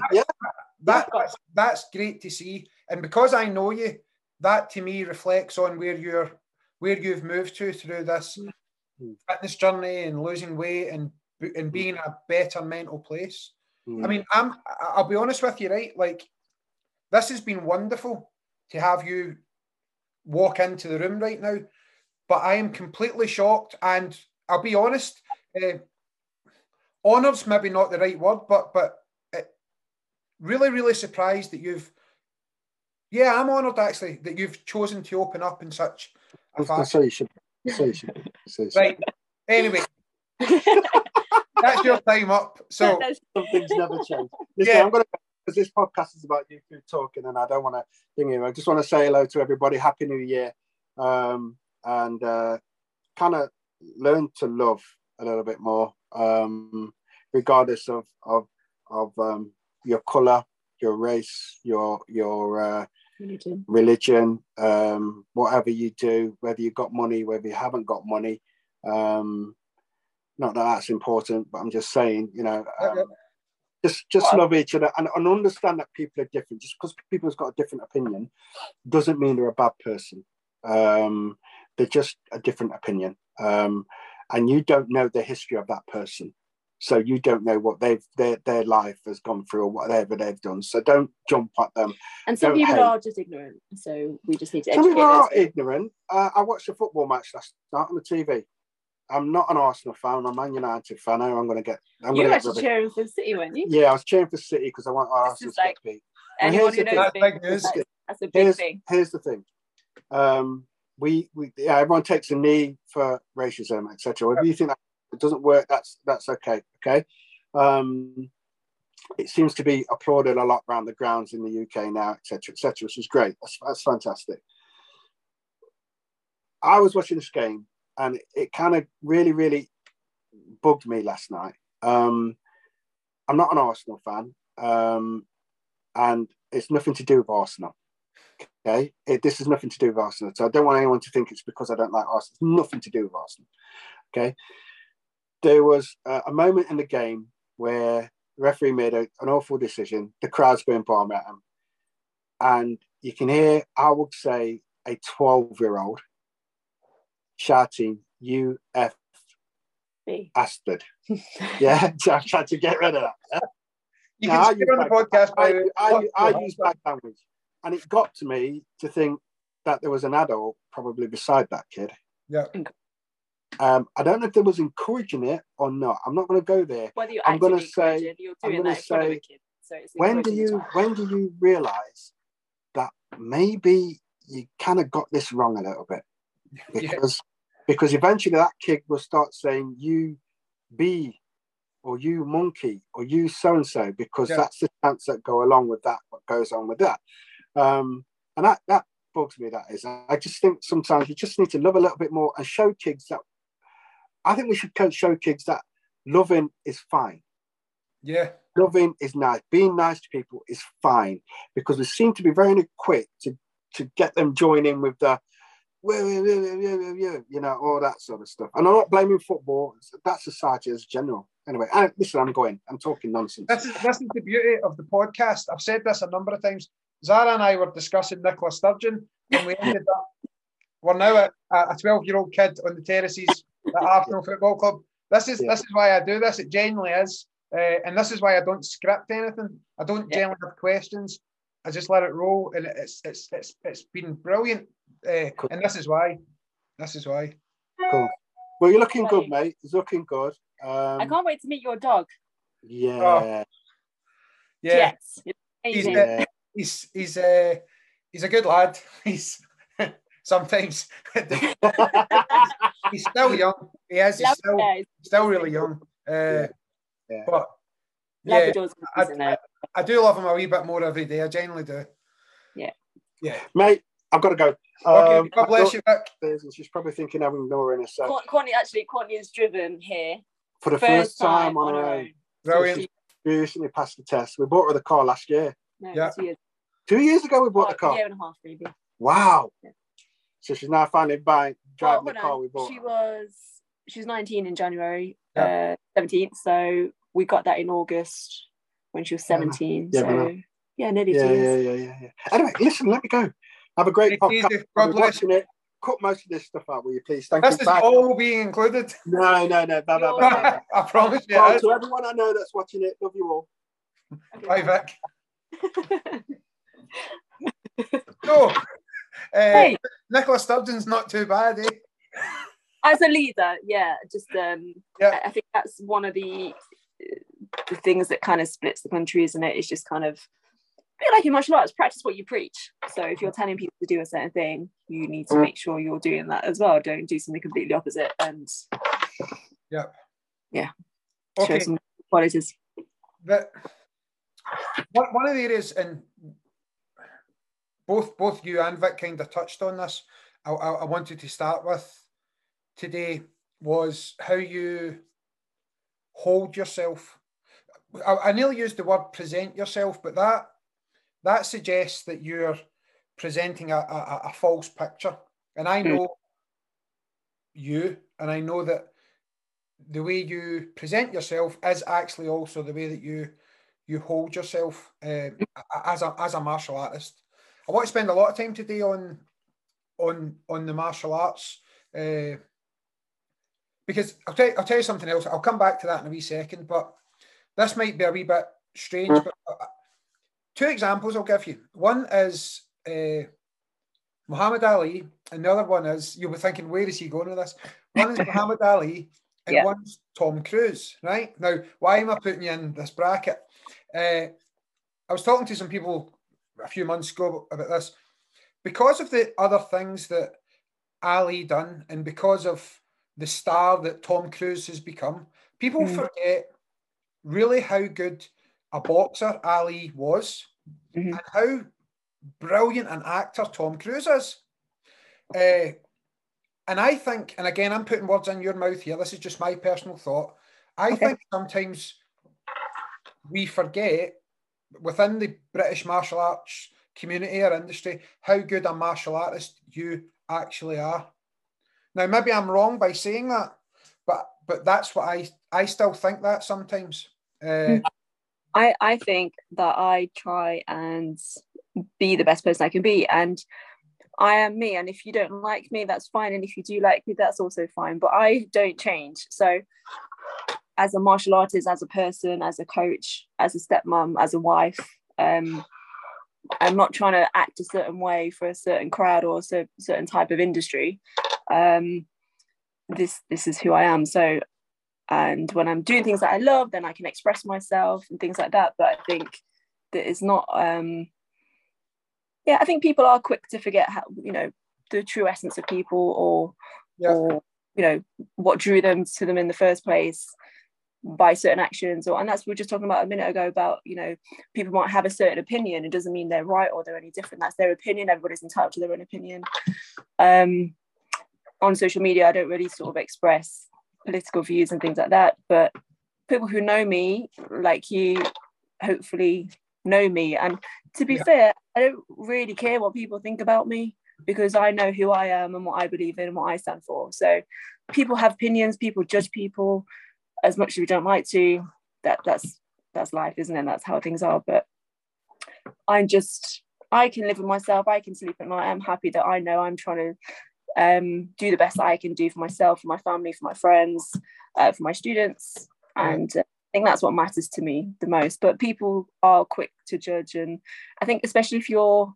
That's great to see. And because I know you, that to me reflects on where you've moved to through this fitness journey and losing weight and being in a better mental place. I mean, I'll be honest with you, right? Like, this has been wonderful to have you walk into the room right now, but I am completely shocked. And I'll be honest, honour's maybe not the right word, but really, really surprised that you've, yeah, I'm honoured actually that you've chosen to open up in such a fashion. Right. Anyway, that's your time up. So something's never changed. Listen, yeah. I'm gonna, because this podcast is about new food talking, and I don't want to thing you. I just want to say hello to everybody. Happy New Year, and kind of learn to love a little bit more, regardless of your colour, your race, your religion, whatever you do, whether you've got money, whether you haven't got money. Not that that's important, but I'm just saying, you know, just love each other and understand that people are different. Just because people's got a different opinion doesn't mean they're a bad person. They're just a different opinion. And you don't know the history of that person. So you don't know what their life has gone through or whatever they've done. So don't jump at them. And some people are just ignorant. So we just need to educate them. Some people are ignorant. I watched a football match last night on the TV. I'm not an Arsenal fan. I'm a Man United fan. I know I'm going to get... You were actually cheering for City, weren't you? Yeah, I was cheering for City because I want Arsenal to get beat. Anyone who knows that's a big thing. Here's the thing. Everyone takes a knee for racism, etc. Whether you think that it doesn't work, that's okay. It seems to be applauded a lot around the grounds in the UK now, etc., which is great. That's fantastic. I was watching this game and it kind of really, really bugged me last night. I'm not an Arsenal fan, and it's nothing to do with Arsenal. Okay, this is nothing to do with Arsenal, so I don't want anyone to think it's because I don't like Arsenal. It's nothing to do with Arsenal. Okay. There was a moment in the game where the referee made an awful decision. The crowd's going bomb at him. And you can hear, I would say, a 12-year-old shouting, "You F bastard." Yeah, so I've tried to get rid of that. You now, can on the podcast. I use bad language. And it got to me to think that there was an adult probably beside that kid. Yeah. I don't know if there was encouraging it or not. I'm not going to go there. Whether you're I'm going to say, so when do you realise that maybe you kind of got this wrong a little bit? Because eventually that kid will start saying, "You bee," or "You monkey," or "You so and so," because that's the chants that go along with that. What goes on with that? And that bugs me. That is, I just think sometimes you just need to love a little bit more and show kids that. I think we should show kids that loving is fine. Yeah. Loving is nice. Being nice to people is fine, because we seem to be very quick to get them join in with the, you know, all that sort of stuff. And I'm not blaming football. That's society as general. Anyway, listen, I'm talking nonsense. This is the beauty of the podcast. I've said this a number of times. Zara and I were discussing Nicola Sturgeon, and we ended up, we're now a 12-year-old kid on the terraces at Arsenal Football Club. This is why I do this. It genuinely is. And this is why I don't script anything. I don't generally have questions. I just let it roll, and it's been brilliant. Cool. And this is why. Cool. Well, you're looking good, mate. It's looking good. I can't wait to meet your dog. Yeah. Oh. Yeah. Yes. He's a good lad. He's sometimes he's still young. He is. He's still really young. But yeah, I do love him a wee bit more every day. I genuinely do. Yeah, mate. I've got to go. Okay, God bless you, Vic. She's probably thinking I'm ignoring her. So Courtney has driven here for the first time on her own. Brilliant. She recently passed the test. We bought her the car last year. No, 2 years ago we bought the car. 1.5 years maybe. Wow. Yeah. So she's now finally driving the car we bought. She was 19 in January 17th. So we got that in August when she was 17. Nearly 2 years. Yeah. Anyway, listen, let me go. Have a great podcast. God bless you. Cut most of this stuff out, will you please? Thank you. This is all being included. No. No. I promise you. Well, to everyone I know that's watching it, love you all. Okay. Bye, Vic. So Hey. Nicola Sturgeon's not too bad, eh? As a leader, yeah. Just I think that's one of the things that kind of splits the country, isn't it? It's just kind of a bit like in martial arts, practice what you preach. So if you're telling people to do a certain thing, you need to make sure you're doing that as well. Don't do something completely opposite. And show some qualities. But one of the areas, and both you and Vic kind of touched on this, I wanted to start with today, was how you hold yourself. I nearly used the word present yourself, but that suggests that you're presenting a false picture. And I know you, and I know that the way you present yourself is actually also the way that you hold yourself as a martial artist. I want to spend a lot of time today on the martial arts, because I'll tell you something else. I'll come back to that in a wee second, but this might be a wee bit strange. But two examples I'll give you. One is Muhammad Ali, and the other one is, you'll be thinking, where is he going with this? One is Muhammad Ali, and one's Tom Cruise, right? Now, why am I putting you in this bracket? I was talking to some people a few months ago about this. Because of the other things that Ali done, and because of the star that Tom Cruise has become, people forget really how good a boxer Ali was, and how brilliant an actor Tom Cruise is. And I think, and again, I'm putting words in your mouth here, this is just my personal thought, I think sometimes we forget within the British martial arts community or industry how good a martial artist you actually are. Now, maybe I'm wrong by saying that, but that's what I still think that sometimes. I think that I try and be the best person I can be, and I am me, and if you don't like me, that's fine, and if you do like me, that's also fine, but I don't change. So as a martial artist, as a person, as a coach, as a stepmom, as a wife, I'm not trying to act a certain way for a certain crowd or a certain type of industry. This is who I am. So, and when I'm doing things that I love, then I can express myself and things like that. But I think that it's not, I think people are quick to forget how, the true essence of people, or what drew them to them in the first place by certain actions, and that's what we were just talking about a minute ago about, people might have a certain opinion. It doesn't mean they're right or they're any different. That's their opinion. Everybody's entitled to their own opinion. On social media, I don't really sort of express political views and things like that, but people who know me, like you, hopefully know me. And to be fair, I don't really care what people think about me, because I know who I am and what I believe in and what I stand for. So people have opinions, people judge people, as much as we don't like to. That's life, isn't it? That's how things are. But I can live with myself. I can sleep at night. I'm happy that I know I'm trying to do the best I can do for myself, for my family, for my friends, for my students. And I think that's what matters to me the most. But people are quick to judge. And I think especially if you're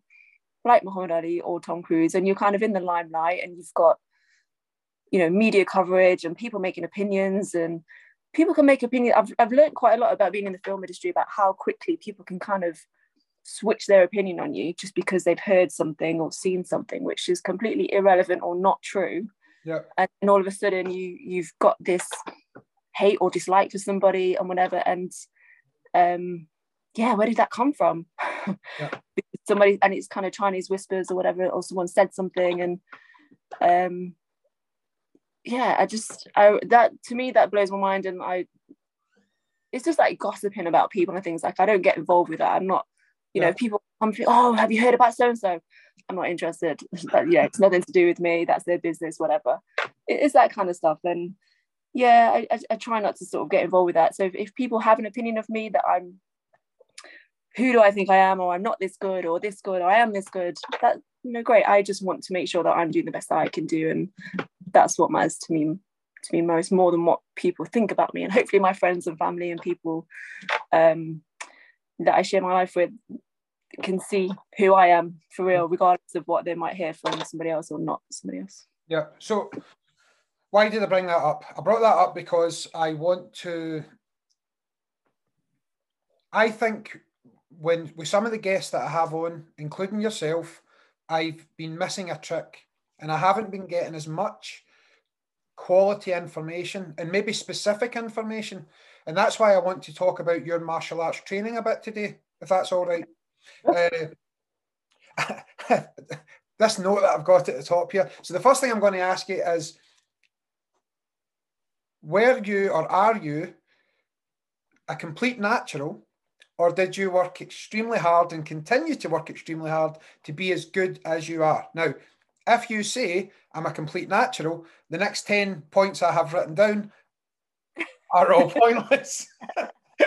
like Muhammad Ali or Tom Cruise, and you're kind of in the limelight, and you've got, media coverage and people making opinions, and people can make opinions. I've learned quite a lot about being in the film industry about how quickly people can kind of switch their opinion on you just because they've heard something or seen something which is completely irrelevant or not true. Yeah. And all of a sudden you've got this hate or dislike for somebody and whatever. And where did that come from? Yeah. Somebody, and it's kind of Chinese whispers or whatever, or someone said something, and that, to me, that blows my mind. And it's just like gossiping about people and things. Like, I don't get involved with that. I'm not, people come to, oh, have you heard about so-and-so? I'm not interested. It's nothing to do with me. That's their business, whatever. It's that kind of stuff. And I try not to sort of get involved with that. So if people have an opinion of me that I'm, who do I think I am, or I'm not this good, or I am this good, that, great. I just want to make sure that I'm doing the best that I can do, and that's what matters to me most, more than what people think about me. And hopefully my friends and family and people that I share my life with can see who I am for real, regardless of what they might hear from somebody else or not somebody else. Yeah. So why did I bring that up? I brought that up because I want to, I think when with some of the guests that I have on, including yourself, I've been missing a trick and I haven't been getting as much quality information and maybe specific information. And that's why I want to talk about your martial arts training a bit today, if that's all right. This note that I've got at the top here. So the first thing I'm going to ask you is, were you or are you a complete natural, or did you work extremely hard and continue to work extremely hard to be as good as you are? Now, if you say I'm a complete natural, the next 10 points I have written down are all pointless.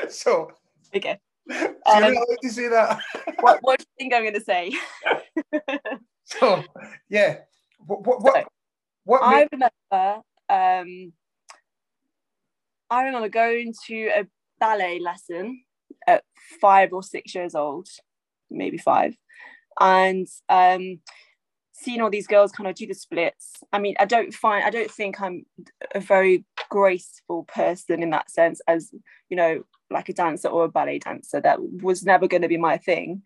So, okay. So you're not allowed to say that. What do you think I'm going to say? So, yeah. What I remember, I remember going to a ballet lesson at 5 or 6 years old, maybe 5, and seeing all these girls kind of do the splits. I mean, I don't think I'm a very graceful person in that sense, as you know, like a dancer or a ballet dancer. That was never going to be my thing,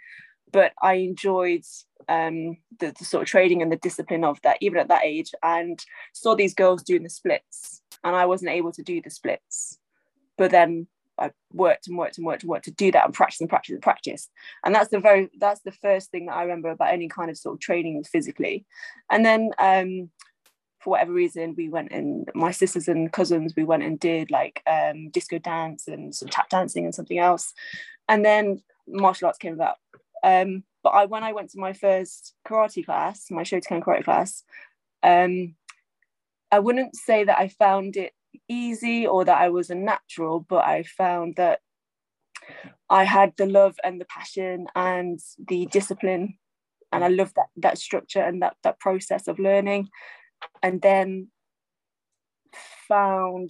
but I enjoyed the sort of training and the discipline of that, even at that age, and saw these girls doing the splits, and I wasn't able to do the splits. But then I worked to do that, and practice. And that's the first thing that I remember about any kind of sort of training physically. And then for whatever reason, we went and my sisters and cousins, we went and did like disco dance and some tap dancing and something else. And then martial arts came about. But when I went to my first karate class, my Shotokan karate class, I wouldn't say that I found it easy or that I was a natural, but I found that I had the love and the passion and the discipline, and I loved that structure and that process of learning. And then found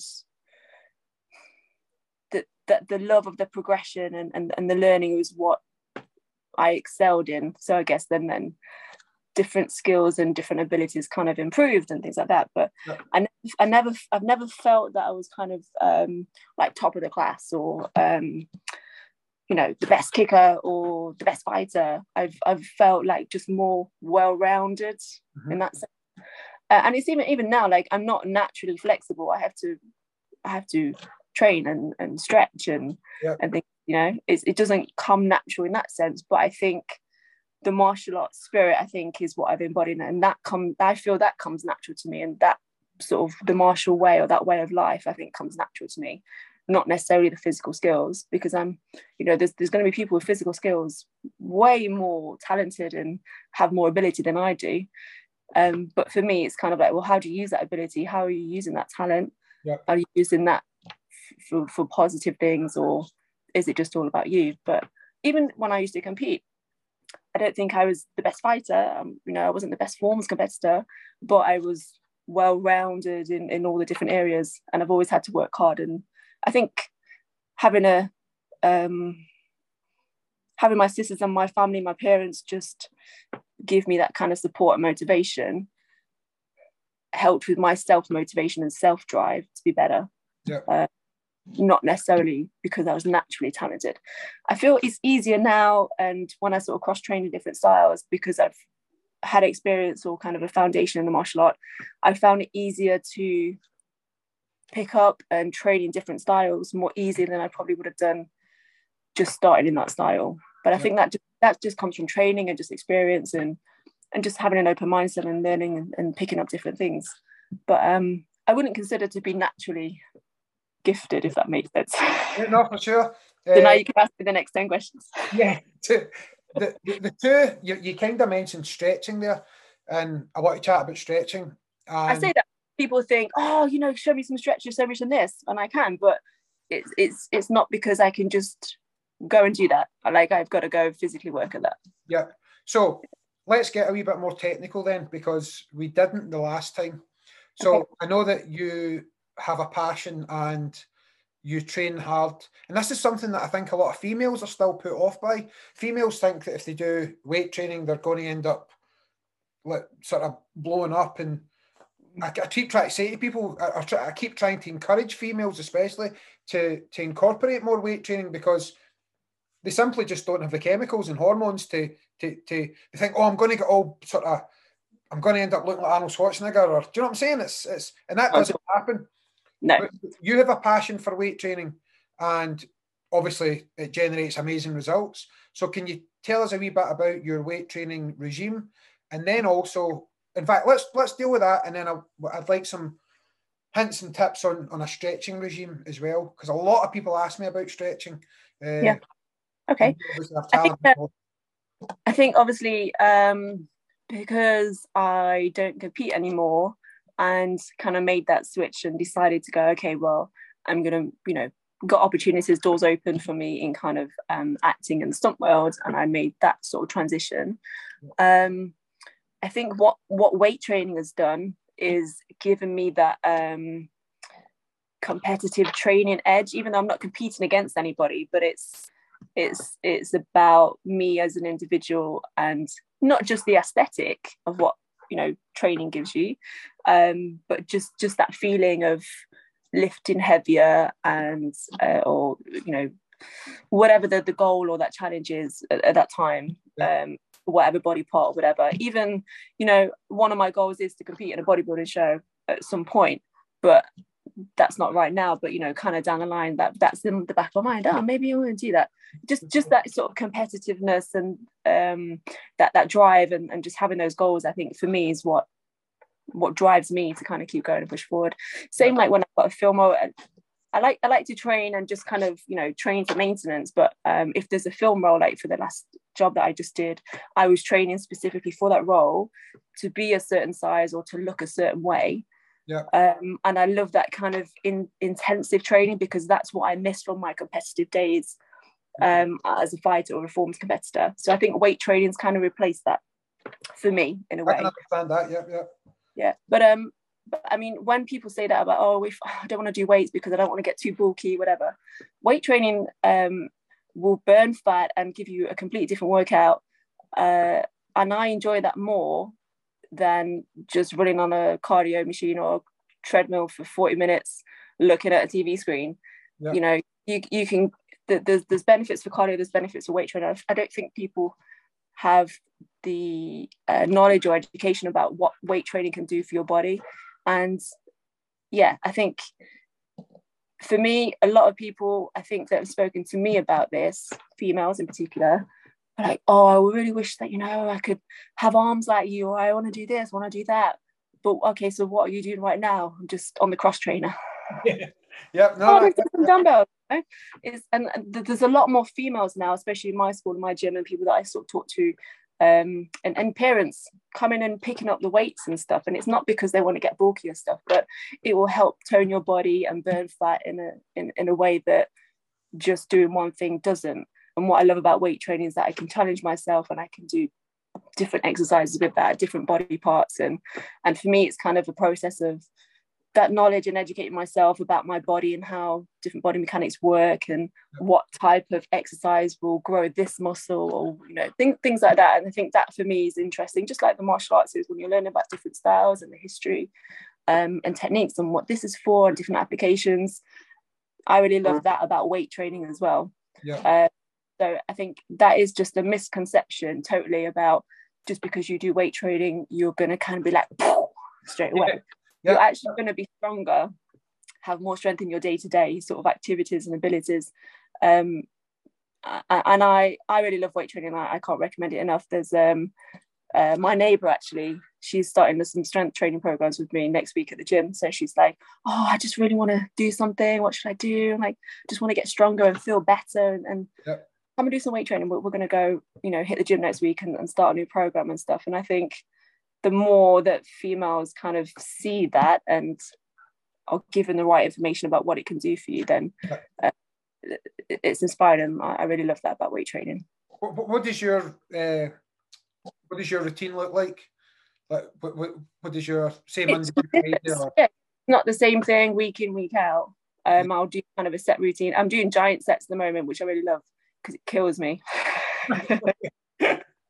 that the love of the progression and the learning was what I excelled in. So I guess then different skills and different abilities kind of improved and things like that. But yeah. I've never felt that I was kind of like top of the class or you know, the best kicker or the best fighter. I've felt like just more well-rounded in that sense. And it's even now, like I'm not naturally flexible. I have to train and stretch and think, you know, it doesn't come natural in that sense. But I think the martial arts spirit, I think, is what I've embodied, and I feel that comes natural to me, and that sort of the martial way or that way of life, I think, comes natural to me. Not necessarily the physical skills, because I'm, you know, there's going to be people with physical skills way more talented and have more ability than I do. But for me, it's kind of like, well, how do you use that ability? How are you using that talent? Yep. Are you using that for positive things, or is it just all about you? But even when I used to compete, I don't think I was the best fighter. You know, I wasn't the best forms competitor, but I was well-rounded in all the different areas, and I've always had to work hard. And I think having having my sisters and my family, my parents, just give me that kind of support and motivation helped with my self-motivation and self-drive to be better. Yeah. Not necessarily because I was naturally talented. I feel it's easier now, and when I sort of cross-train in different styles, because I've had experience or kind of a foundation in the martial art, I found it easier to pick up and train in different styles more easily than I probably would have done just starting in that style. But I think that just comes from training and just experience and just having an open mindset and learning and picking up different things. But I wouldn't consider to be naturally gifted, if that makes sense. Yeah, no, for sure. So now you can ask me the next 10 questions. Yeah. The two, you kind of mentioned stretching there, and I want to chat about stretching. I say that people think, oh, you know, show me some stretches, show me some this, and I can, but it's not because I can just go and do that. Like, I've got to go physically work at that. Yeah. So let's get a wee bit more technical then, because we didn't the last time. So okay. I know that you have a passion and you train hard. And this is something that I think a lot of females are still put off by. Females think that if they do weight training, they're going to end up sort of blowing up. And I keep trying to say to people, I keep trying to encourage females especially to incorporate more weight training, because they simply just don't have the chemicals and hormones to think, oh, I'm going to get all sort of, I'm going to end up looking like Arnold Schwarzenegger, or do you know what I'm saying? It's and that doesn't happen. No. But you have a passion for weight training, and obviously it generates amazing results. So can you tell us a wee bit about your weight training regime? And then also, in fact, let's deal with that, and then I'd like some hints and tips on a stretching regime as well, because a lot of people ask me about stretching. Yeah. Okay. I think obviously because I don't compete anymore, and kind of made that switch and decided to go, okay, well, I'm going to, got opportunities, doors open for me in kind of acting in the stunt world, and I made that sort of transition. I think what weight training has done is given me that competitive training edge, even though I'm not competing against anybody, but it's about me as an individual, and not just the aesthetic of what training gives you, but just that feeling of lifting heavier, and or whatever the goal or that challenge is at that time, whatever body part, whatever. Even one of my goals is to compete in a bodybuilding show at some point, but that's not right now, but kind of down the line, that's in the back of my mind, oh, maybe I want to do that. Just that sort of competitiveness, and that drive, and just having those goals, I think for me is what drives me to kind of keep going and push forward. Same like when I've got a film, I like to train and just kind of train for maintenance, but if there's a film role, like for the last job that I just did, I was training specifically for that role to be a certain size or to look a certain way. Yeah. And I love that kind of intensive training, because that's what I missed from my competitive days as a fighter or a forms competitor. So I think weight training's kind of replaced that for me in a way. I can understand that. Yeah. But I mean, when people say that about, oh, I don't want to do weights because I don't want to get too bulky, whatever. Weight training will burn fat and give you a completely different workout, and I enjoy that more than just running on a cardio machine or treadmill for 40 minutes looking at a TV screen. Yep. You can, there's benefits for cardio, there's benefits for weight training. I don't think people have the knowledge or education about what weight training can do for your body. And yeah, I think for me, a lot of people, I think that have spoken to me about this, females in particular, like, oh, I really wish that, I could have arms like you, or I want to do this, want to do that. But okay, so what are you doing right now? I'm just on the cross trainer. Yeah. Yep. No, oh, some dumbbells. You know? And there's a lot more females now, especially in my school, in my gym, and people that I sort of talk to, and parents coming and picking up the weights and stuff. And it's not because they want to get bulky or stuff, but it will help tone your body and burn fat in a way that just doing one thing doesn't. And what I love about weight training is that I can challenge myself, and I can do different exercises with that, different body parts. And for me, it's kind of a process of that knowledge and educating myself about my body and how different body mechanics work, and what type of exercise will grow this muscle, or, things like that. And I think that for me is interesting, just like the martial arts is, when you're learning about different styles and the history and techniques and what this is for and different applications. I really love that about weight training as well. Yeah. So I think that is just a misconception totally about just because you do weight training, you're going to kind of be like straight away. Yeah. Yeah. You're actually going to be stronger, have more strength in your day-to-day sort of activities and abilities. And I really love weight training. I can't recommend it enough. There's my neighbour, actually, she's starting some strength training programs with me next week at the gym. So she's like, oh, I just really want to do something. What should I do? I'm like, just want to get stronger and feel better. And I'm gonna do some weight training. We're gonna go, hit the gym next week and start a new program and stuff. And I think the more that females kind of see that and are given the right information about what it can do for you, then it's inspiring. I really love that about weight training. What does your routine look like? What does your same? It's not the same thing week in, week out. I'll do kind of a set routine. I'm doing giant sets at the moment, which I really love because it kills me.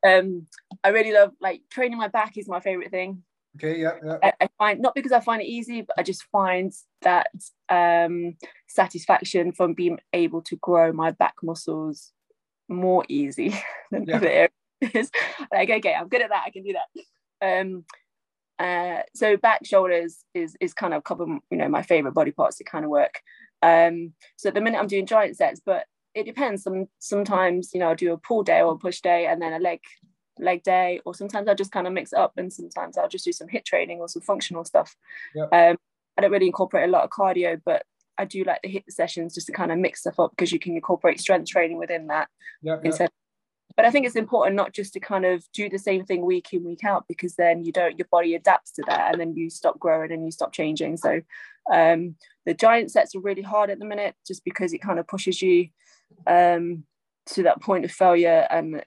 I really love, like, training my back is my favorite thing. Okay, yeah, yeah. I find, not because I find it easy, but I just find that satisfaction from being able to grow my back muscles more easy than other areas. Like, okay, I'm good at that, I can do that. So back, shoulders is kind of a couple of, you know, my favorite body parts to kind of work. So at the minute I'm doing giant sets, but it depends. Sometimes, you know, I'll do a pull day or a push day and then a leg day, or sometimes I'll just kind of mix it up, and sometimes I'll just do some HIIT training or some functional stuff. Yep. I don't really incorporate a lot of cardio, but I do like the HIIT sessions just to kind of mix stuff up because you can incorporate strength training within that. Yep, instead. Yep. But I think it's important not just to kind of do the same thing week in, week out, because then you don't, your body adapts to that and then you stop growing and you stop changing. So the giant sets are really hard at the minute just because it kind of pushes you to that point of failure, and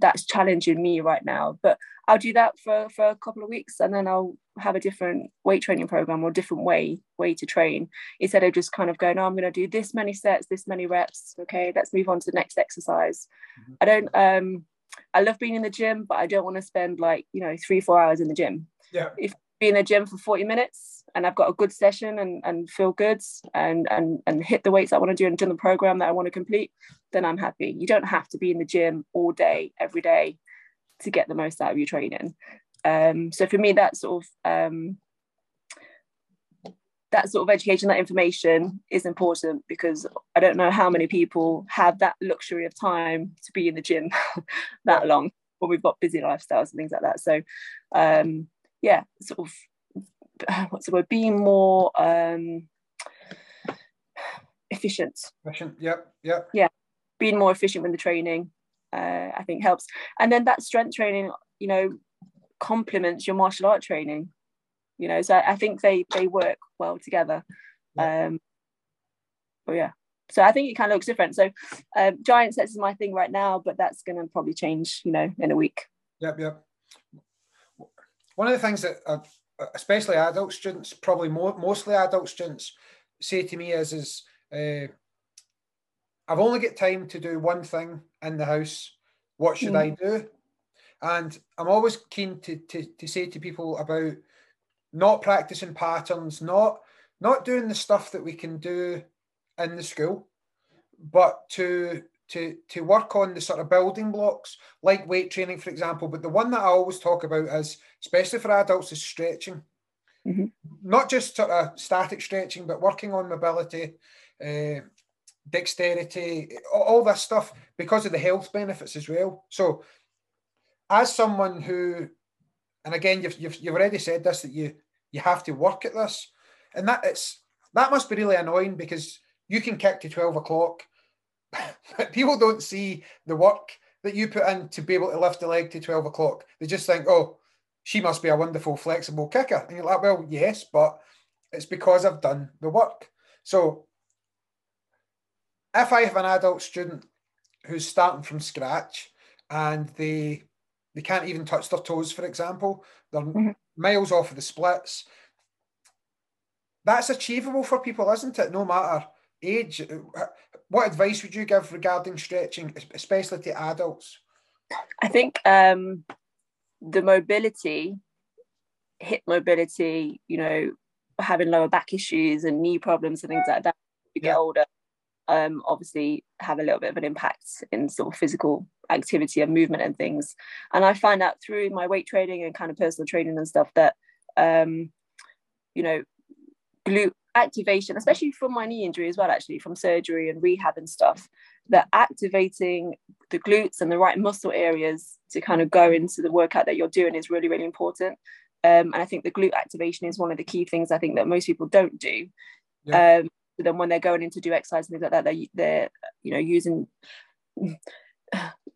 that's challenging me right now. But I'll do that for a couple of weeks, and then I'll have a different weight training program or different way to train, instead of just kind of going, oh, I'm going to do this many sets, this many reps, okay, let's move on to the next exercise. Mm-hmm. I love being in the gym, but I don't want to spend, like, you know, 3-4 hours in the gym. Yeah. If I've been in the gym for 40 minutes and I've got a good session and feel good and hit the weights I want to do and done the program that I want to complete, then I'm happy. You don't have to be in the gym all day, every day to get the most out of your training. So for me, that sort of education, that information is important, because I don't know how many people have that luxury of time to be in the gym that long when we've got busy lifestyles and things like that. So yeah, sort of, what's the word, being more efficient. Yeah, being more efficient with the training I think helps. And then that strength training, you know, complements your martial art training, you know, so I think they work well together. So I think it kind of looks different. So giant sets is my thing right now, but that's going to probably change, you know, in a week. Yep. One of the things that especially adult students, probably mostly adult students, say to me is I've only got time to do one thing in the house. What should I do? And I'm always keen to say to people about not practicing patterns, not doing the stuff that we can do in the school, but to work on the sort of building blocks, like weight training, for example. But the one that I always talk about is, especially for adults, is stretching. Mm-hmm. Not just sort of static stretching, but working on mobility, dexterity, all that stuff, because of the health benefits as well. So as someone who, and again, you've already said this, that you have to work at this, and that must be really annoying, because you can kick to 12 o'clock, but people don't see the work that you put in to be able to lift the leg to 12 o'clock. They just think, oh, she must be a wonderful, flexible kicker. And you're like, well, yes, but it's because I've done the work. So if I have an adult student who's starting from scratch and they can't even touch their toes, for example, they're mm-hmm. miles off of the splits, that's achievable for people, isn't it? No matter age. What advice would you give regarding stretching, especially to adults? I think the mobility, hip mobility, you know, having lower back issues and knee problems and things like that, you get older, obviously have a little bit of an impact in sort of physical activity and movement and things. And I find out through my weight training and kind of personal training and stuff that, you know, glute activation, especially from my knee injury as well, actually, from surgery and rehab and stuff, that activating the glutes and the right muscle areas to kind of go into the workout that you're doing is really, really important. And I think the glute activation is one of the key things I think that most people don't do. Yeah. So then when they're going in to do exercise and things like that, they're you know, using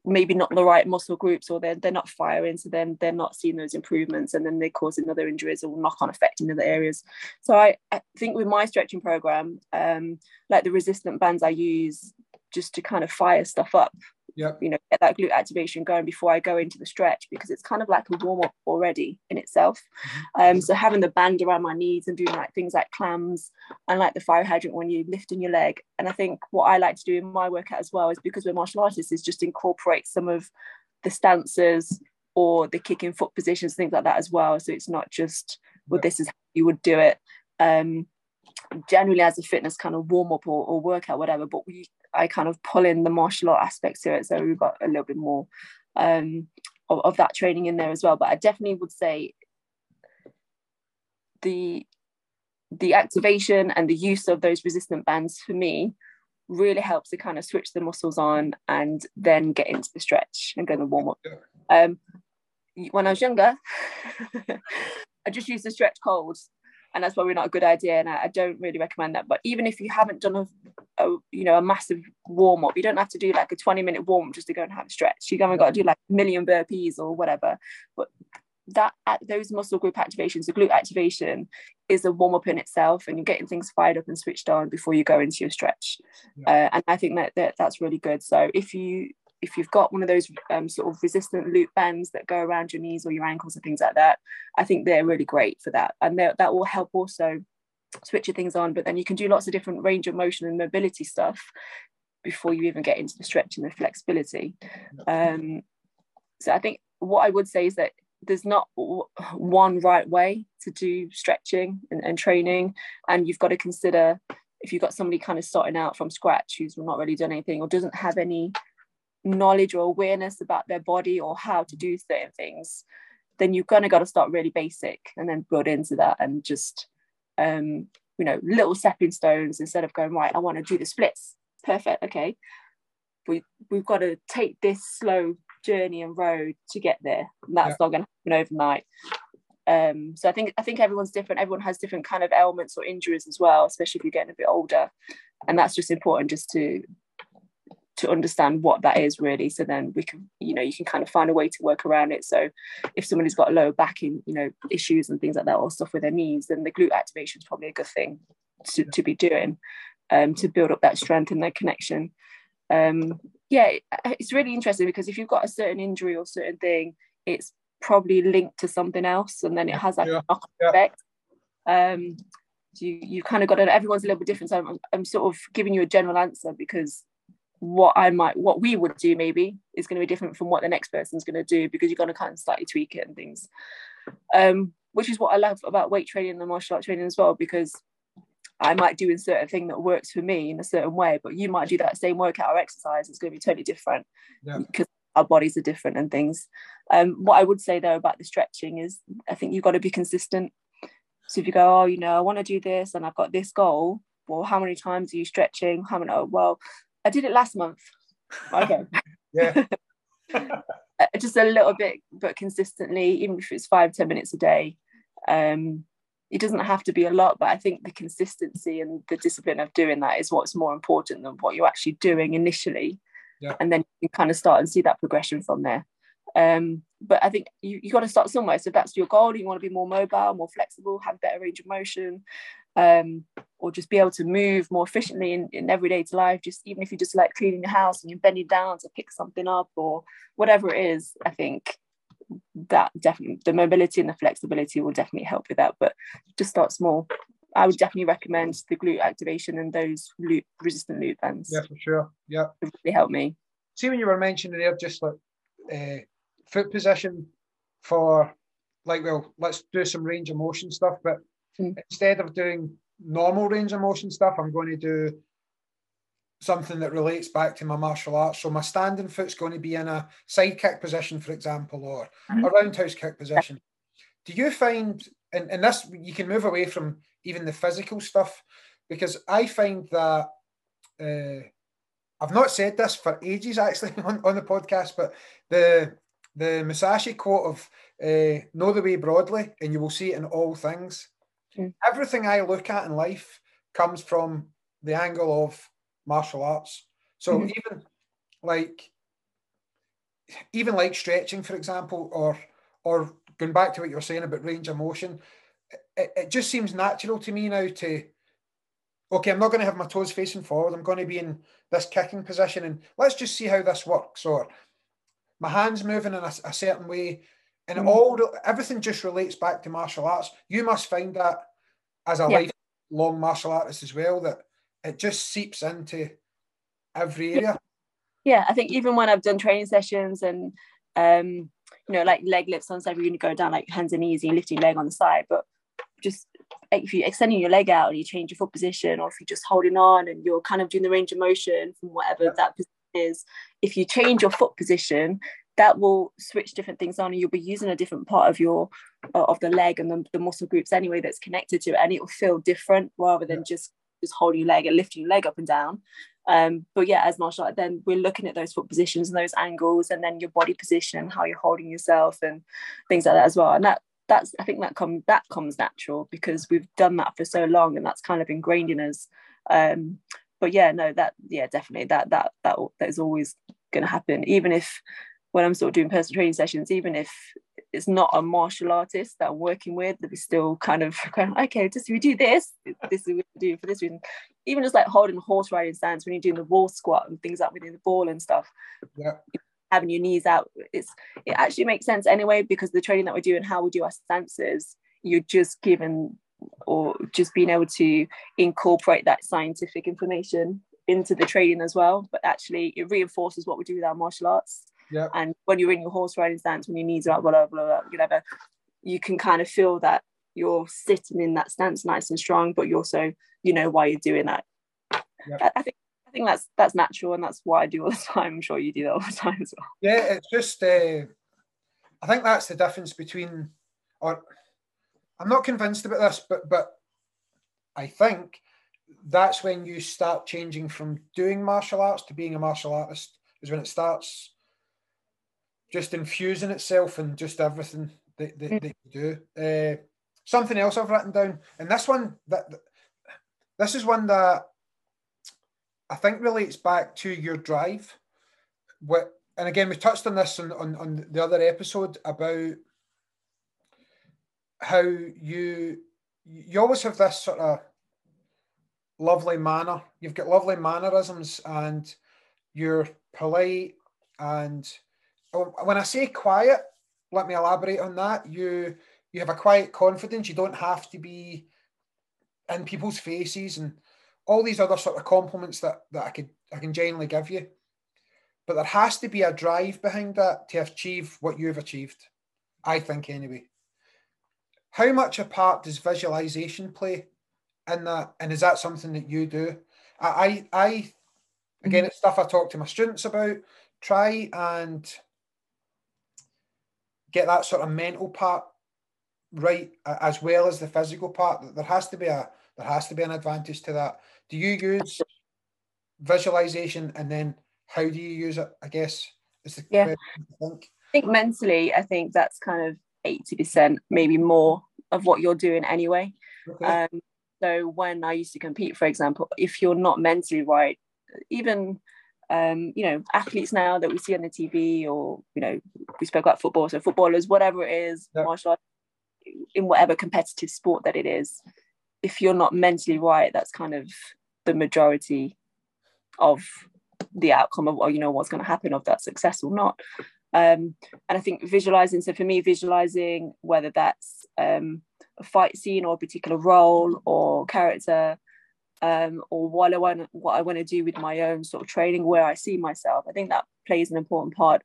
maybe not the right muscle groups, or they're not firing, so then they're not seeing those improvements, and then they're causing other injuries or knock-on effect in other areas. So I think with my stretching program, like the resistant bands I use just to kind of fire stuff up, Yep. You know, get that glute activation going before I go into the stretch, because it's kind of like a warm-up already in itself. So having the band around my knees and doing like things like clams and like the fire hydrant when you're lifting your leg. And I think what I like to do in my workout as well is, because we're martial artists, is just incorporate some of the stances or the kicking foot positions, things like that as well. So it's not just, well, this is how you would do it generally as a fitness kind of warm-up or workout, whatever, but I kind of pull in the martial art aspects to it, so we've got a little bit more of that training in there as well. But I definitely would say the activation and the use of those resistant bands for me really helps to kind of switch the muscles on and then get into the stretch and go to warm up. When I was younger, I just used the stretch cold, and that's probably not a good idea, and I don't really recommend that. But even if you haven't done a massive warm up, you don't have to do like a 20-minute warm just to go and have a stretch. You haven't got to do like a million burpees or whatever. But those muscle group activations, the glute activation, is a warm up in itself, and you're getting things fired up and switched on before you go into your stretch. And I think that's really good. So if you've got one of those sort of resistant loop bands that go around your knees or your ankles and things like that, I think they're really great for that. And that will help also switch your things on, but then you can do lots of different range of motion and mobility stuff before you even get into the stretch and the flexibility. So I think what I would say is that there's not one right way to do stretching and training. And you've got to consider, if you've got somebody kind of starting out from scratch who's not really done anything or doesn't have any knowledge or awareness about their body or how to do certain things, then you've kind of got to start really basic and then build into that, and just little stepping stones, instead of going, right, I want to do the splits, perfect, okay, we've got to take this slow journey and road to get there, and that's not going to happen overnight. So I think everyone's different, everyone has different kind of ailments or injuries as well, especially if you're getting a bit older, and that's just important just to understand what that is really, so then we can, you can kind of find a way to work around it. So if somebody's got lower backing, issues and things like that, or stuff with their knees, then the glute activation is probably a good thing to be doing to build up that strength and that connection. It's really interesting, because if you've got a certain injury or certain thing, it's probably linked to something else, and then it has that knock-on effect. So you kind of got to, everyone's a little bit different, so I'm sort of giving you a general answer, because what we would do maybe is going to be different from what the next person's going to do, because you're going to kind of slightly tweak it and things, which is what I love about weight training and martial art training as well, because I might do a certain thing that works for me in a certain way, but you might do that same workout or exercise, it's going to be totally different, because our bodies are different and things. What I would say though about the stretching is, I think you've got to be consistent. So if you go, I want to do this and I've got this goal, well, how many times are you stretching? I did it last month. Okay. Just a little bit, but consistently, even if it's 5-10 minutes a day. It doesn't have to be a lot, but I think the consistency and the discipline of doing that is what's more important than what you're actually doing initially. And then you can kind of start and see that progression from there. But I think you got to start somewhere. So if that's your goal, you want to be more mobile, more flexible, have better range of motion, or just be able to move more efficiently in everyday life, just even if you just like cleaning the house and you're bending down to pick something up or whatever it is, I think that definitely the mobility and the flexibility will definitely help with that. But just start small. I would definitely recommend the glute activation and those resistant loop bands. Yeah, for sure. Yeah, it really helped me. See, when you were mentioning there, just like foot position for like, well, let's do some range of motion stuff, but instead of doing normal range of motion stuff, I'm going to do something that relates back to my martial arts. So my standing foot's going to be in a side kick position, for example, or a roundhouse kick position. Do you find, and this, you can move away from even the physical stuff, because I find that, I've not said this for ages actually on the podcast, but the Musashi quote of know the way broadly and you will see it in all things. Everything I look at in life comes from the angle of martial arts. So even like stretching, for example, or going back to what you were saying about range of motion, it just seems natural to me now to okay, I'm not going to have my toes facing forward. I'm going to be in this kicking position and let's just see how this works. Or my hands moving in a certain way. And everything just relates back to martial arts. You must find that as a lifelong martial artist as well, that it just seeps into every area. Yeah, I think even when I've done training sessions and, like leg lifts on the side, we're going to go down like hands and knees and lifting leg on the side. But just if you're extending your leg out and you change your foot position, or if you're just holding on and you're kind of doing the range of motion from whatever that position is, if you change your foot position, that will switch different things on, and you'll be using a different part of your of the leg and the muscle groups anyway that's connected to it, and it will feel different rather than just holding your leg and lifting your leg up and down. But yeah, as martial art, then we're looking at those foot positions and those angles, and then your body position and how you're holding yourself and things like that as well. And that's I think that comes natural because we've done that for so long, and that's kind of ingrained in us. But yeah, no, definitely that is always going to happen, even if. When I'm sort of doing personal training sessions, even if it's not a martial artist that I'm working with, that we still kind of going, okay, just if we do this, this is what we do for this reason. Even just like holding horse riding stance when you're doing the wall squat and things like within the ball and stuff, having your knees out, it actually makes sense anyway, because the training that we do and how we do our stances, you're just given or just being able to incorporate that scientific information into the training as well. But actually it reinforces what we do with our martial arts. Yep. And when you're in your horse riding stance, when your knees are up, whatever, you can kind of feel that you're sitting in that stance nice and strong, but you also, why you're doing that. Yep. I think that's natural, and that's what I do all the time. I'm sure you do that all the time as well. Yeah, it's just, I think that's the difference between, or I'm not convinced about this, but I think that's when you start changing from doing martial arts to being a martial artist, is when it starts just infusing itself in just everything that you do. Something else I've written down, and this is one that I think relates back to your drive. And again, we touched on this on the other episode about how you always have this sort of lovely manner. You've got lovely mannerisms, and you're polite and. When I say quiet, let me elaborate on that. You have a quiet confidence. You don't have to be in people's faces and all these other sort of compliments that I can genuinely give you. But there has to be a drive behind that to achieve what you've achieved, I think anyway. How much a part does visualization play in that? And is that something that you do? I again, it's stuff I talk to my students about. Try and get that sort of mental part right, as well as the physical part. There has to be an advantage to that. Do you use visualization, and then how do you use it? I guess is the question, I think. I think mentally, I think that's kind of 80%, maybe more, of what you're doing anyway. Okay. So when I used to compete, for example, if you're not mentally right, even. Athletes now that we see on the TV, or we spoke about football, so footballers, whatever it is, martial arts, in whatever competitive sport that it is, if you're not mentally right, that's kind of the majority of the outcome of what's going to happen, of that success or not. And I think visualizing, so for me, visualizing, whether that's a fight scene or a particular role or character, or what I want to do with my own sort of training, where I see myself, I think that plays an important part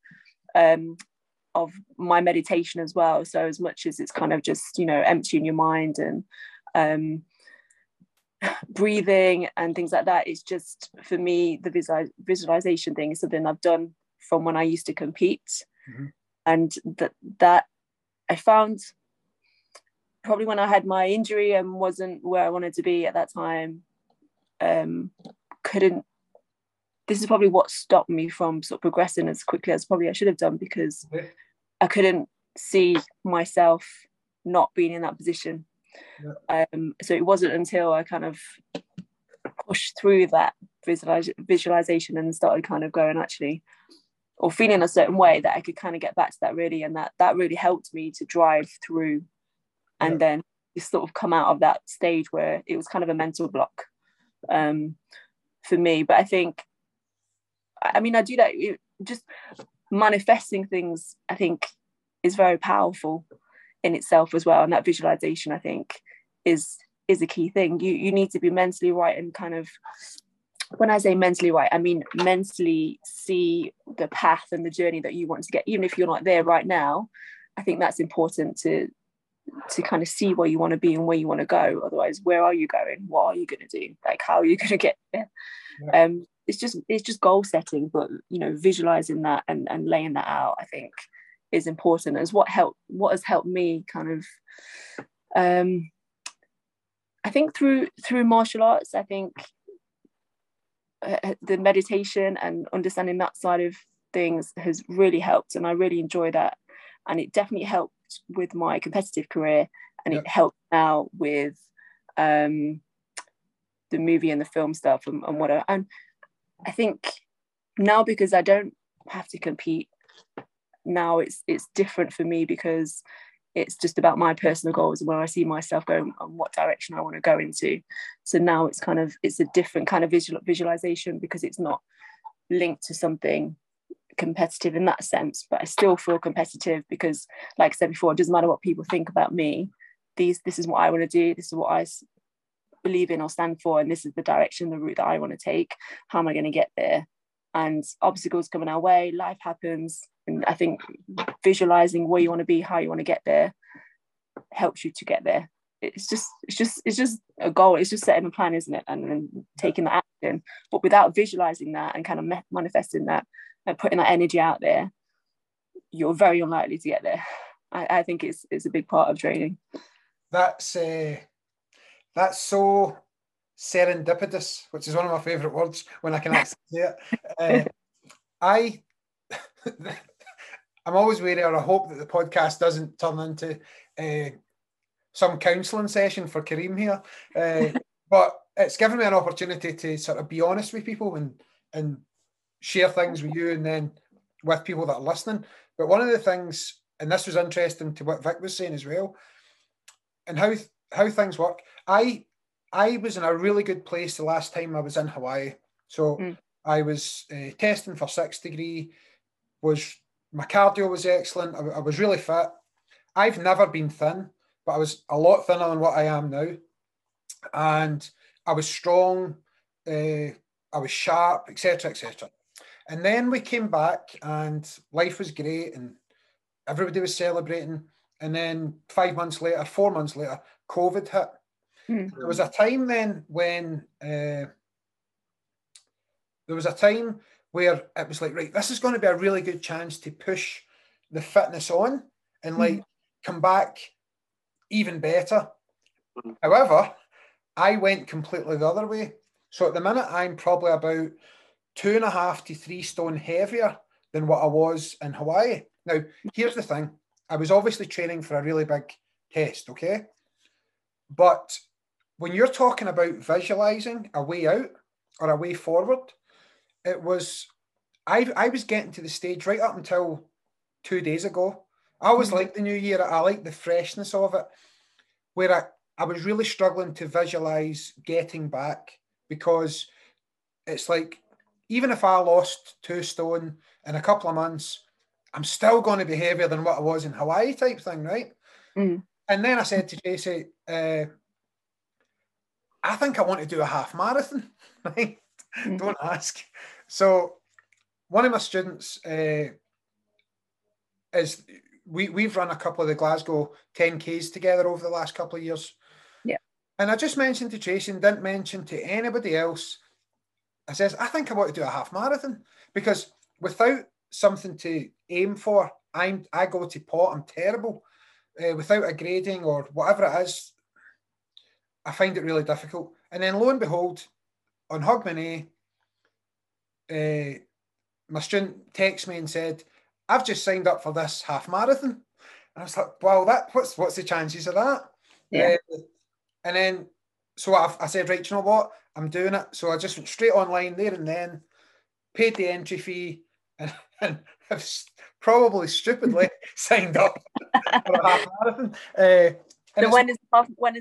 of my meditation as well. So as much as it's kind of just emptying your mind and breathing and things like that, it's just, for me, the visualization thing is something I've done from when I used to compete, and that I found probably when I had my injury and wasn't where I wanted to be at that time. This is probably what stopped me from sort of progressing as quickly as probably I should have done, because I couldn't see myself not being in that position. So it wasn't until I kind of pushed through that visualization and started kind of going actually, or feeling a certain way, that I could kind of get back to that really, and that really helped me to drive through and then just sort of come out of that stage where it was kind of a mental block. for me. But I think, I mean, I do that, just manifesting things, I think, is very powerful in itself as well. And that visualization, I think, is a key thing. You need to be mentally right, and kind of, when I say mentally right, I mean mentally see the path and the journey that you want to get, even if you're not there right now. I think that's important to kind of see where you want to be and where you want to go. Otherwise, where are you going? What are you going to do? Like, how are you going to get there? Yeah. It's just goal setting, but, you know, visualizing that and laying that out, I think, is important. As what has helped me kind of, I think through martial arts, I think the meditation and understanding that side of things has really helped, and I really enjoy that. And it definitely helped with my competitive career, and it helped now with the movie and the film stuff and whatever. And I think now, because I don't have to compete now, it's different for me, because it's just about my personal goals and where I see myself going and what direction I want to go into. So now it's kind of, it's a different kind of visualization, because it's not linked to something competitive in that sense. But I still feel competitive, because, like I said before, it doesn't matter what people think about me. This is what I want to do, this is what I believe in or stand for, and this is the direction, the route that I want to take. How am I going to get there? And obstacles come in our way, life happens, and I think visualizing where you want to be, how you want to get there, helps you to get there. It's just a goal, it's just setting a plan, isn't it, and then taking the action. But without visualizing that and kind of manifesting that and putting that energy out there, you're very unlikely to get there. I think it's a big part of training. That's so serendipitous, which is one of my favourite words when I can actually say it. I'm always wary, or I hope that the podcast doesn't turn into some counselling session for Karim here. But it's given me an opportunity to sort of be honest with people and share things with you and then with people that are listening. But one of the things, and this was interesting to what Vic was saying as well, and how things work. I was in a really good place the last time I was in Hawaii. So I was testing for 6 degree. My cardio was excellent. I was really fit. I've never been thin, but I was a lot thinner than what I am now. And I was strong. I was sharp, etc., etc. And then we came back and life was great and everybody was celebrating. And then 4 months later, COVID hit. Mm-hmm. There was a time where it was like, right, this is going to be a really good chance to push the fitness on and like come back even better. Mm-hmm. However, I went completely the other way. So at the minute, I'm probably about 2.5 to 3 stone heavier than what I was in Hawaii. Now, here's the thing. I was obviously training for a really big test, okay? But when you're talking about visualizing a way out or a way forward, it was, I was getting to the stage right up until 2 days ago. I always liked the new year. I liked the freshness of it, where I was really struggling to visualize getting back. Because it's like, even if I lost 2 stone in a couple of months, I'm still going to be heavier than what I was in Hawaii type thing, right? Mm. And then I said to Tracy, I think I want to do a half marathon, right? Don't ask. So one of my students we've run a couple of the Glasgow 10Ks together over the last couple of years. And I just mentioned to Tracy and didn't mention to anybody else, I says, I think I want to do a half marathon, because without something to aim for, I go to pot, I'm terrible. Without a grading or whatever it is, I find it really difficult. And then lo and behold, on Hogmanay, my student texted me and said, I've just signed up for this half marathon. And I was like, wow, what's the chances of that? Yeah. And then, so I said, right, you know what? I'm doing it. So I just went straight online there and then, paid the entry fee, and I've probably stupidly signed up for a half marathon. So when is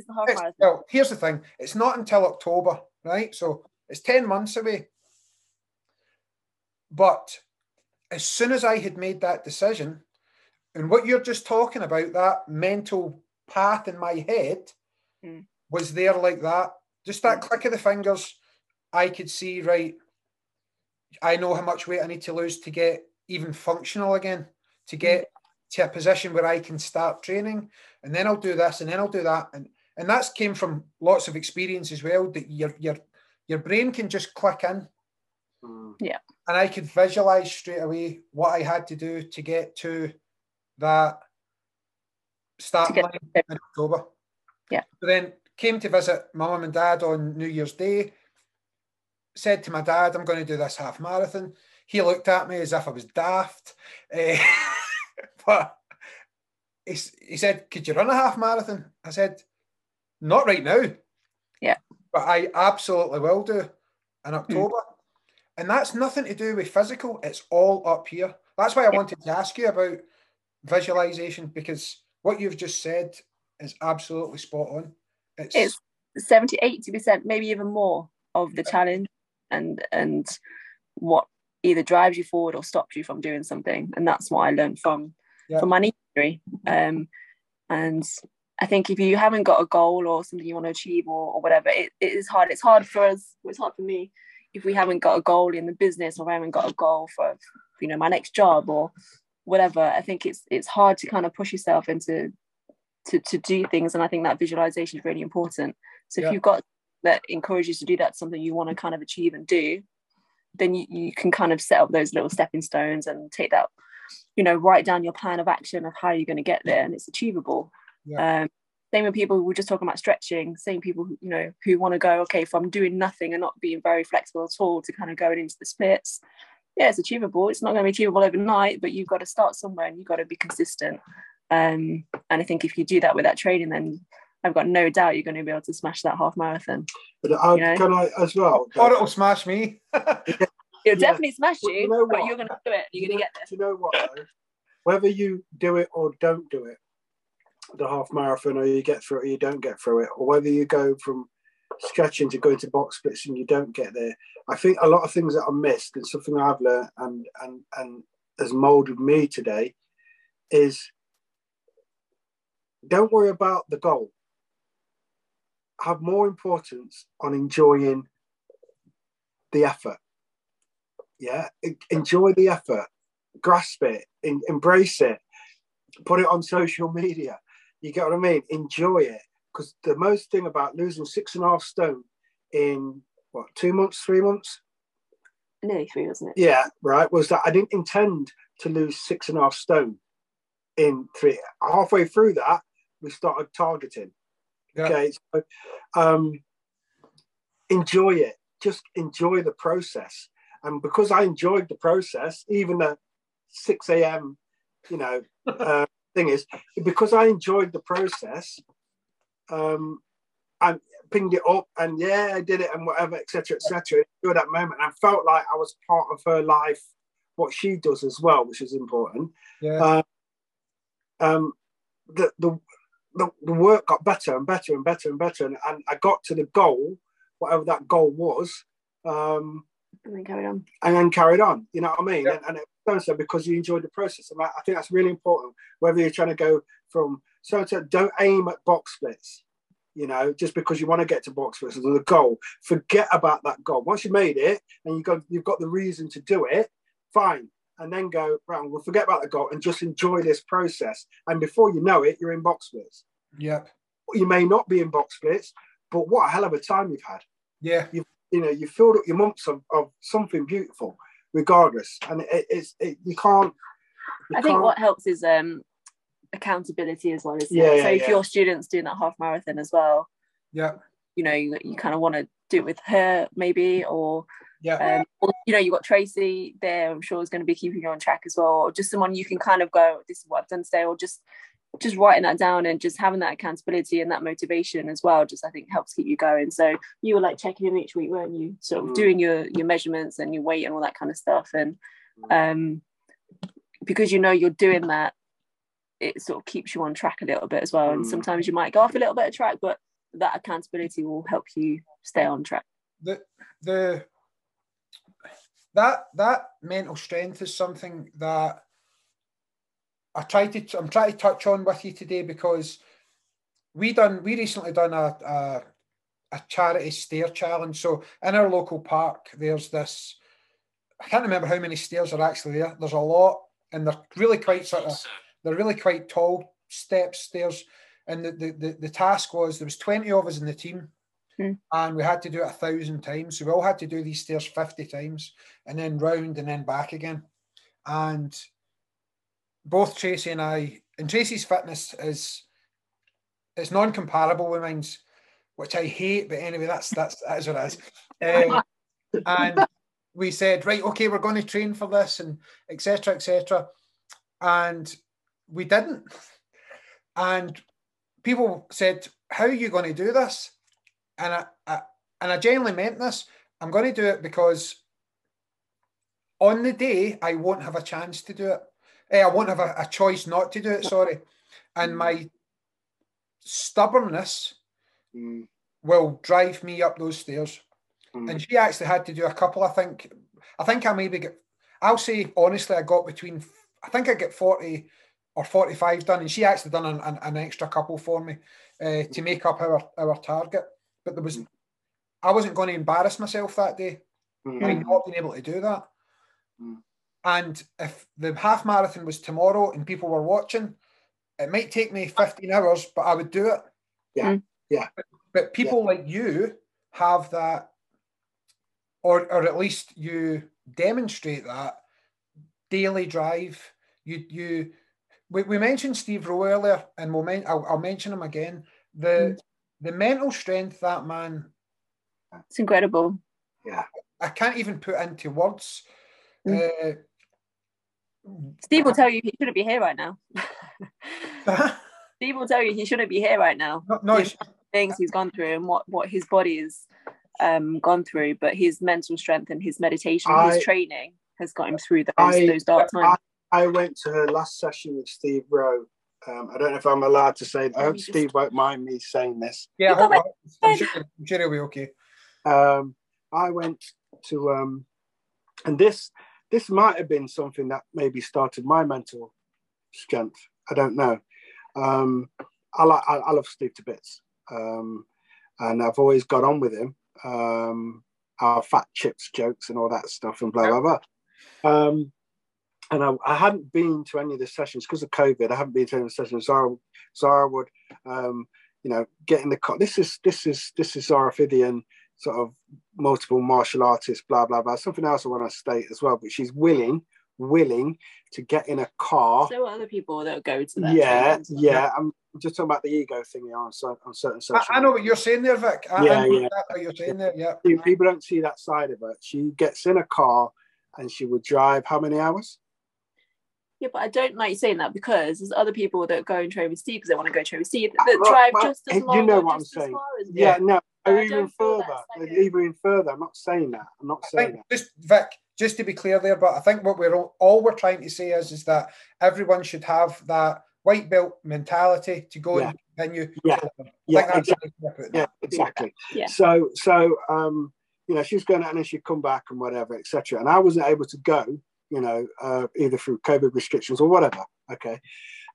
the half marathon? Well, here's the thing. It's not until October. right? So it's 10 months away. But as soon as I had made that decision, and what you're just talking about, that mental path in my head was there like that, just that click of the fingers, I could see, right, I know how much weight I need to lose to get even functional again, to get to a position where I can start training, and then I'll do this, and then I'll do that. And that's came from lots of experience as well, that your brain can just click in. Yeah. And I could visualize straight away what I had to do to get to that start line in October. Yeah. So then came to visit my mum and dad on New Year's Day, said to my dad, I'm going to do this half marathon. He looked at me as if I was daft. But he said, could you run a half marathon? I said, not right now. Yeah. But I absolutely will do in October. And that's nothing to do with physical. It's all up here. That's why I wanted to ask you about visualization, because what you've just said is absolutely spot on. It's 70, 80%, maybe even more of the challenge and what either drives you forward or stops you from doing something. And that's what I learned from my knee injury. And I think if you haven't got a goal or something you want to achieve or whatever, it is hard. It's hard for us. It's hard for me if we haven't got a goal in the business, or I haven't got a goal for, you know, my next job or whatever. I think it's hard to kind of push yourself into to do things. And I think that visualization is really important. So if you've got that encourages you to do that, something you want to kind of achieve and do, then you can kind of set up those little stepping stones and take that, you know, write down your plan of action of how you're going to get there, and it's achievable. Yeah. Same with people who were just talking about stretching, same people who, you know, who want to go, okay, if I'm doing nothing and not being very flexible at all to kind of going into the splits, yeah, it's achievable. It's not going to be achievable overnight, but you've got to start somewhere and you've got to be consistent. And I think if you do that with that training, then I've got no doubt you're going to be able to smash that half marathon. But you know? Can I as well? Or it'll smash me. It'll definitely smash you, you know, but you're going to do it. You're going to get there. You know what, though? Whether you do it or don't do it, the half marathon, or you get through it or you don't get through it, or whether you go from stretching to going to box splits and you don't get there, I think a lot of things that I missed, and something I've learned and has moulded me today, is don't worry about the goal. Have more importance on enjoying the effort. Yeah, enjoy the effort, grasp it, embrace it, put it on social media. You get what I mean? Enjoy it. Because the most thing about losing 6.5 stone in, what, 2 months, 3 months? Nearly 3, wasn't it? Yeah, right, was that I didn't intend to lose 6.5 stone in 3. Halfway through that, we started targeting. Yeah. Okay, so enjoy it. Just enjoy the process. And because I enjoyed the process, even at 6 a.m., you know, thing is, because I enjoyed the process, I pinged it up and yeah, I did it and whatever, et cetera, enjoyed that moment. I felt like I was part of her life, what she does as well, which is important. Yeah. The work got better and better and better and better, and I got to the goal, whatever that goal was, and then carried on. You know what I mean? Yeah. And it was so because you enjoyed the process, and I think that's really important. Whether you're trying to go from don't aim at box splits. You know, just because you want to get to box splits as the goal, forget about that goal. Once you made it and you've got the reason to do it, fine. And then go, right, we'll forget about the goal and just enjoy this process. And before you know it, you're in box splits. Yeah. You may not be in box splits, but what a hell of a time you've had. Yeah. You filled up your months of something beautiful, regardless. And it's you can't. I think what helps is accountability as well, isn't it? Yeah, so if your student's doing that half marathon as well, yeah, you know, you kind of want to do it with her maybe, or. Yeah. You know, you've got Tracy there, I'm sure is going to be keeping you on track as well, or just someone you can kind of go, this is what I've done today, or just writing that down and just having that accountability and that motivation as well, just I think helps keep you going. So you were like checking in each week, weren't you, sort of doing your measurements and your weight and all that kind of stuff, and because you know you're doing that, it sort of keeps you on track a little bit as well, and sometimes you might go off a little bit of track, but that accountability will help you stay on track. that mental strength is something that I'm trying to touch on with you today, because we recently done a charity stair challenge. So in our local park, there's this, I can't remember how many stairs are actually there. There's a lot, and they're really quite really quite tall stairs. And the task was, there was 20 of us in the team, and we had to do it 1,000 times. So we all had to do these stairs 50 times, and then round and then back again. And both Tracy and I, and Tracy's fitness is non-comparable with mine's, which I hate, but anyway, that's what it is. And we said, right, okay, we're going to train for this, and et cetera, et cetera. And we didn't. And people said, how are you going to do this? And I genuinely meant this. I'm going to do it because on the day, I won't have a chance to do it. I won't have a choice not to do it, sorry. And my stubbornness will drive me up those stairs. And she actually had to do a couple, I think I maybe get, I'll say honestly, I got between, I think I get 40 or 45 done, and she actually done an extra couple for me to make up our target. But there was, I wasn't going to embarrass myself that day by not being able to do that. And if the half marathon was tomorrow and people were watching, it might take me 15 hours, but I would do it. Yeah. But people like you have that, or at least you demonstrate that daily drive. We mentioned Steve Rowe earlier, and I'll mention him again. The mental strength that man, it's incredible. Yeah, I can't even put into words. Steve will tell you he shouldn't be here right now. Steve will tell you he shouldn't be here right now. No, things he's gone through and what his body is gone through, but his mental strength and his meditation, his training has got him through those dark times. I went to her last session with Steve Rowe. I don't know if I'm allowed to say that. I hope Steve won't mind me saying this. Yeah, I'm sure it'll be okay. I went to, and this might have been something that maybe started my mental strength. I don't know. I love Steve to bits, and I've always got on with him. Our fat chips jokes and all that stuff and blah, blah, blah. And I hadn't been to any of the sessions because of COVID. I haven't been to any of the sessions. Zara would, get in the car. This is Zara Phythian, sort of multiple martial artist, blah, blah, blah. Something else I want to state as well, but she's willing to get in a car. So other people that go to that. Yeah. I'm just talking about the ego thing here on certain social. I know what you're saying there, Vic. I know what you're saying there. Yeah. People don't see that side of her. She gets in a car and she would drive how many hours? Yeah, but I don't like saying that, because there's other people that go and train with Steve because they want to go train with Steve that drive just as long. You know what I'm saying? Even further. I'm not saying that. Just Vic, just to be clear there, but I think what we're trying to say is that everyone should have that white belt mentality to go and continue. Exactly. Yeah. So she's going out and then she'd come back and whatever, etc. And I wasn't able to go. Either through COVID restrictions or whatever. Okay.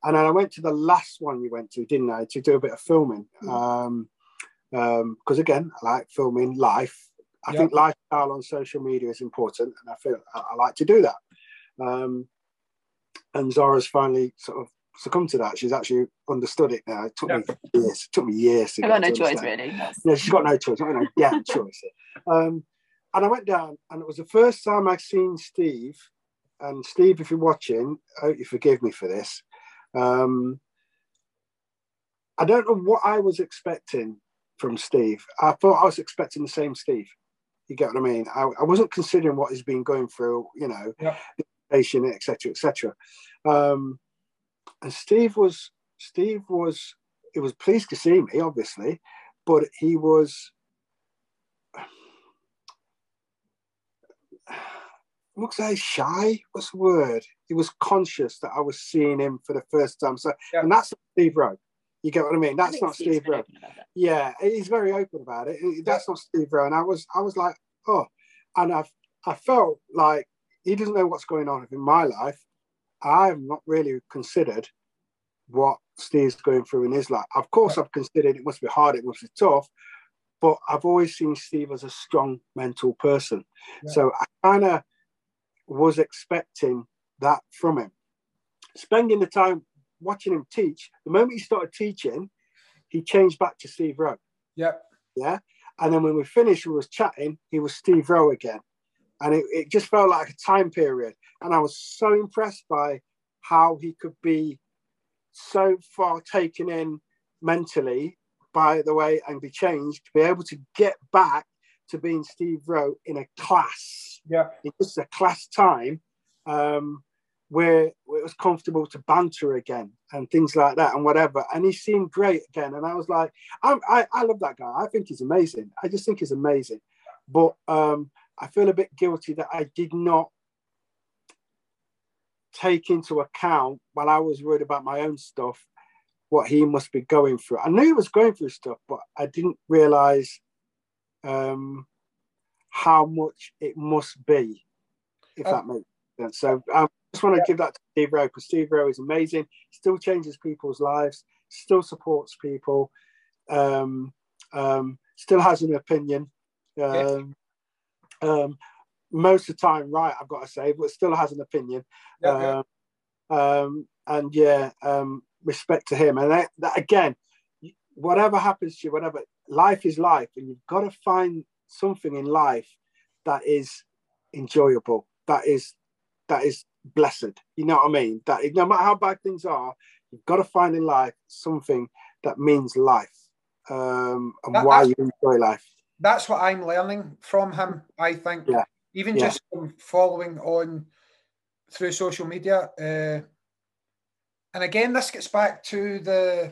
And then I went to the last one you went to, didn't I, to do a bit of filming. Because again, I like filming life. I think lifestyle on social media is important, and I feel I like to do that. And Zara's finally sort of succumbed to that. She's actually understood it now. It took me years. I've got no choice, really. No, she's got no choice. I've got no damn choice. And I went down, and it was the first time I'd seen Steve. And Steve, if you're watching, I hope you forgive me for this. I don't know what I was expecting from Steve. I thought I was expecting the same Steve. You get what I mean? I wasn't considering what he's been going through, education, et cetera, et cetera. And Steve was, he was pleased to see me, obviously, but he was, looks like shy. What's the word? He was conscious that I was seeing him for the first time. So, and that's Steve Rowe. You get what I mean? That's not Steve Rowe. Yeah, he's very open about it. That's not Steve Rowe. And I was like, oh, and I felt like he doesn't know what's going on in my life. I've not really considered what Steve's going through in his life. Of course, I've considered it must be hard, it must be tough, but I've always seen Steve as a strong mental person. Yeah. So I kind of was expecting that from him. Spending the time watching him teach, the moment he started teaching, he changed back to Steve Rowe. Yeah. Yeah. And then when we finished, we was chatting, he was Steve Rowe again. And it just felt like a time period. And I was so impressed by how he could be so far taken in mentally by the way and be changed, to be able to get back to being Steve Rowe in a class. Yeah. It was a class time where it was comfortable to banter again and things like that and whatever. And he seemed great again. And I was like, I love that guy. I think he's amazing. I just think he's amazing. But I feel a bit guilty that I did not take into account while I was worried about my own stuff, what he must be going through. I knew he was going through stuff, but I didn't realize how much it must be, if that makes sense. So I just want to give that to Steve Rowe, because Steve Rowe is amazing. Still changes people's lives, still supports people, still has an opinion. Most of the time, right, I've got to say, but still has an opinion. Respect to him. And that again, whatever happens to you, whatever, life is life, and you've got to find something in life that is enjoyable, that is blessed. You know what I mean? That no matter how bad things are, you've got to find in life something that means life, why you enjoy life. That's what I'm learning from him, I think. Yeah. Even just from following on through social media. And again, this gets back to this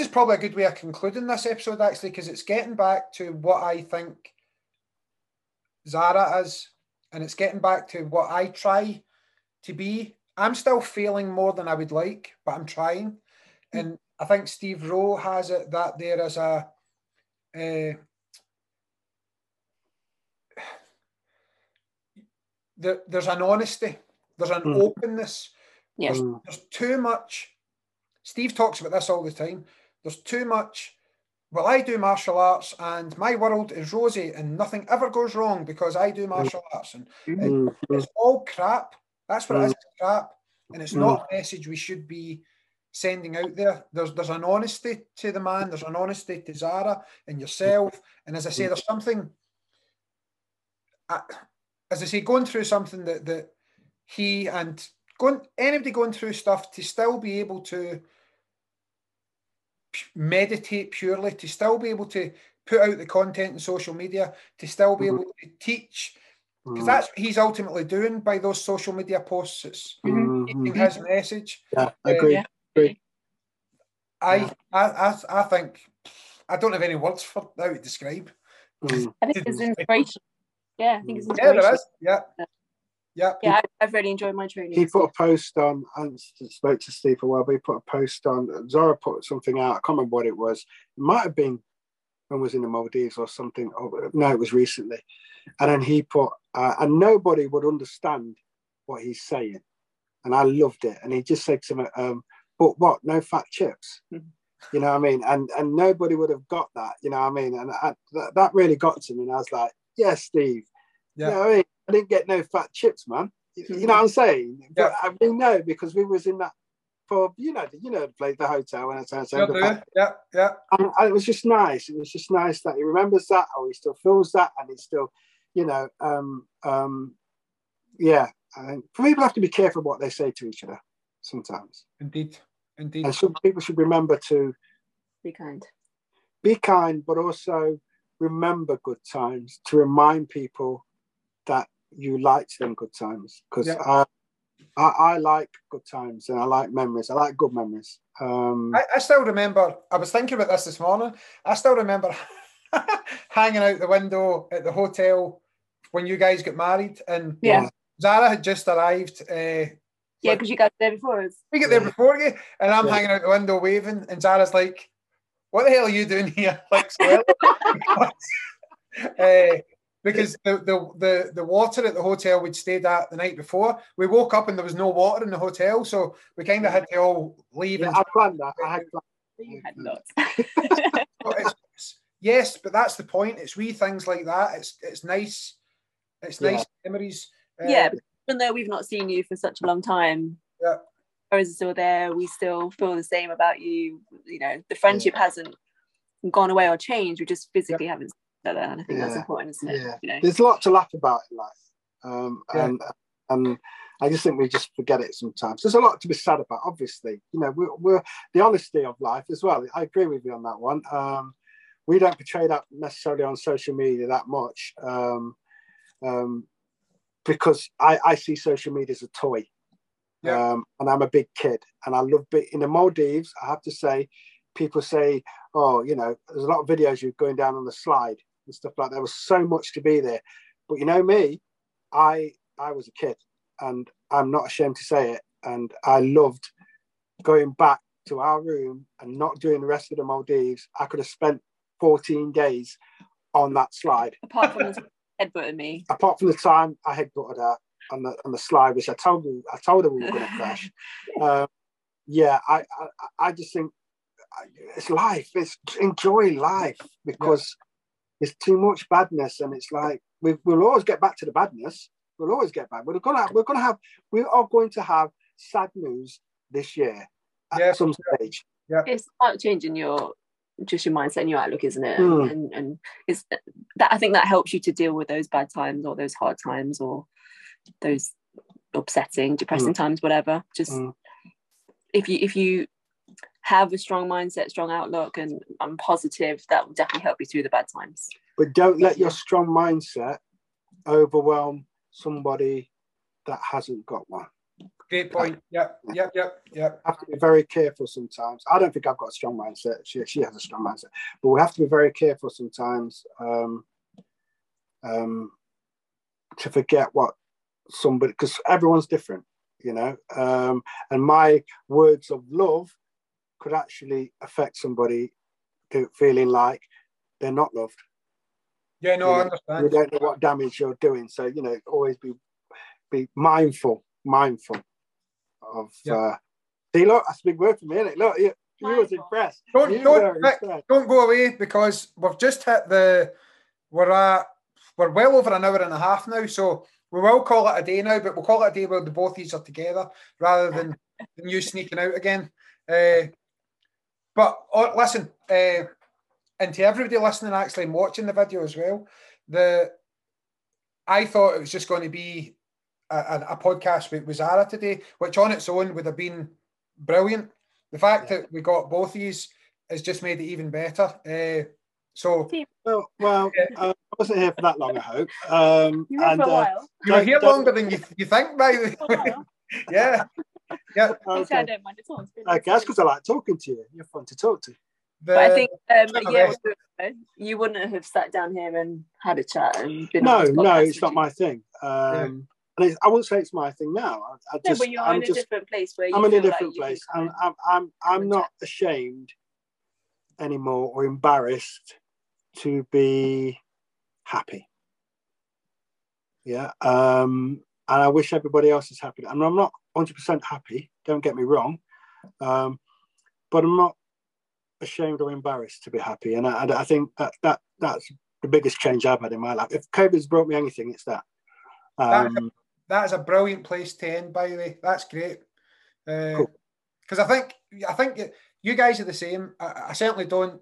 is probably a good way of concluding this episode, actually, because it's getting back to what I think Zara is, and it's getting back to what I try to be. I'm still failing more than I would like, but I'm trying. Mm-hmm. And I think Steve Rowe has it that there is there's an honesty, there's an openness. Yeah. There's too much. Steve talks about this all the time. There's too much. Well, I do martial arts and my world is rosy and nothing ever goes wrong because I do martial arts. And it's all crap. That's what it is, crap. And it's not a message we should be sending out there. There's an honesty to the man. There's an honesty to Zara and yourself. And as I say, there's something... as I say, going through something that he and anybody going through stuff, to still be able to meditate purely, to still be able to put out the content in social media, to still be able to teach, because that's what he's ultimately doing by those social media posts. It's teaching his message. Yeah, I agree. I think I don't have any words for how to describe. I think it's inspiration. Yeah, I think it's inspiration. Yeah, there is. Yeah. Yeah, I've really enjoyed my training. He put a post on, and spoke to Steve a while, but he put a post on, Zara put something out, I can't remember what it was. It might have been when I was in the Maldives or something. No, it was recently. And then he put, and nobody would understand what he's saying. And I loved it. And he just said to me, but what, no fat chips? You know what I mean? And nobody would have got that, you know what I mean? And that really got to me. And I was like, yeah, Steve. Yeah. You know what I mean? I didn't get no fat chips, man. You know what I'm saying? Yeah. But we know because we was in that pub, you know, place, the hotel. And and it was just nice. It was just nice that he remembers that, or he still feels that, and he still, you know, yeah. And people have to be careful what they say to each other sometimes. Indeed. And some people should remember to be kind, but also remember good times, to remind people that you liked them good times, because I like good times and I like memories. I like good memories. I still remember, I was thinking about this morning, I still remember hanging out the window at the hotel when you guys got married, and Zara had just arrived Yeah, because you got there before us. We get there before you, and I'm hanging out the window waving, and Zara's like, "What the hell are you doing here?" Like, because the water at the hotel we'd stayed at the night before, we woke up and there was no water in the hotel, so we kind of had to all leave. Yeah, I planned that. I had planned. You had not. Yes, but that's the point. It's wee things like that. It's nice. It's nice memories. Even though we've not seen you for such a long time, Rose is still there. We still feel the same about you. You know, the friendship hasn't gone away or changed. We just physically haven't seen each other, and I think that's important, isn't it? Yeah. You know? There's a lot to laugh about in life, and I just think we just forget it sometimes. There's a lot to be sad about, obviously. You know, we're the honesty of life as well. I agree with you on that one. We don't portray that necessarily on social media that much. Because I see social media as a toy, and I'm a big kid, and I love it. In the Maldives, I have to say, people say, "Oh, you know, there's a lot of videos you're going down on the slide and stuff like that." There was so much to be there, but you know me, I was a kid, and I'm not ashamed to say it. And I loved going back to our room and not doing the rest of the Maldives. I could have spent 14 days on that slide. Apart from headbutting me. Apart from the time I headbutted her on the slide, which I told her we were going to crash. I just think it's life. It's enjoy life, because there's too much badness, and it's like we'll always get back to the badness. We'll always get back. We are going to have sad news this year at some stage. Yeah. It's about changing your mindset and your outlook, isn't it? And it's that, I think, that helps you to deal with those bad times or those hard times or those upsetting, depressing times, whatever. Just if you have a strong mindset, strong outlook, and I'm positive, that will definitely help you through the bad times. But don't let your strong mindset overwhelm somebody that hasn't got one. Great point. Yep. Have to be very careful sometimes. I don't think I've got a strong mindset. She has a strong mindset, but we have to be very careful sometimes to forget what somebody, because everyone's different, you know. And my words of love could actually affect somebody feeling like they're not loved. Yeah, no, I understand. You don't know what damage you're doing, so you know, always be mindful. See, look, that's a big word for me, isn't it? Look, you was impressed. Don't go away, because we've just hit we're well over an hour and a half now, so we will call it a day now, but we'll call it a day where the both of these are together rather than you sneaking out again. But listen, and to everybody listening, actually, and watching the video as well, I thought it was just going to be a podcast with Zara today, which on its own would have been brilliant. The fact that we got both of these has just made it even better. I wasn't here for that long, I hope. You were here for a while. You were here longer than you think, by the way. Yeah. Okay. I don't mind at all. Okay, that's because I like talking to you. You're fun to talk to. But I think, you wouldn't have sat down here and had a chat. And been no, it's not my thing. I wouldn't say it's my thing now. But you're in a different place where I'm in a different place. I'm not ashamed anymore or embarrassed to be happy. Yeah. And I wish everybody else is happy. And I'm not 100% happy, don't get me wrong. But I'm not ashamed or embarrassed to be happy. And I think that's the biggest change I've had in my life. If COVID's brought me anything, it's that. That is a brilliant place to end, by the way. That's great. Because cool. I think you guys are the same. I certainly don't.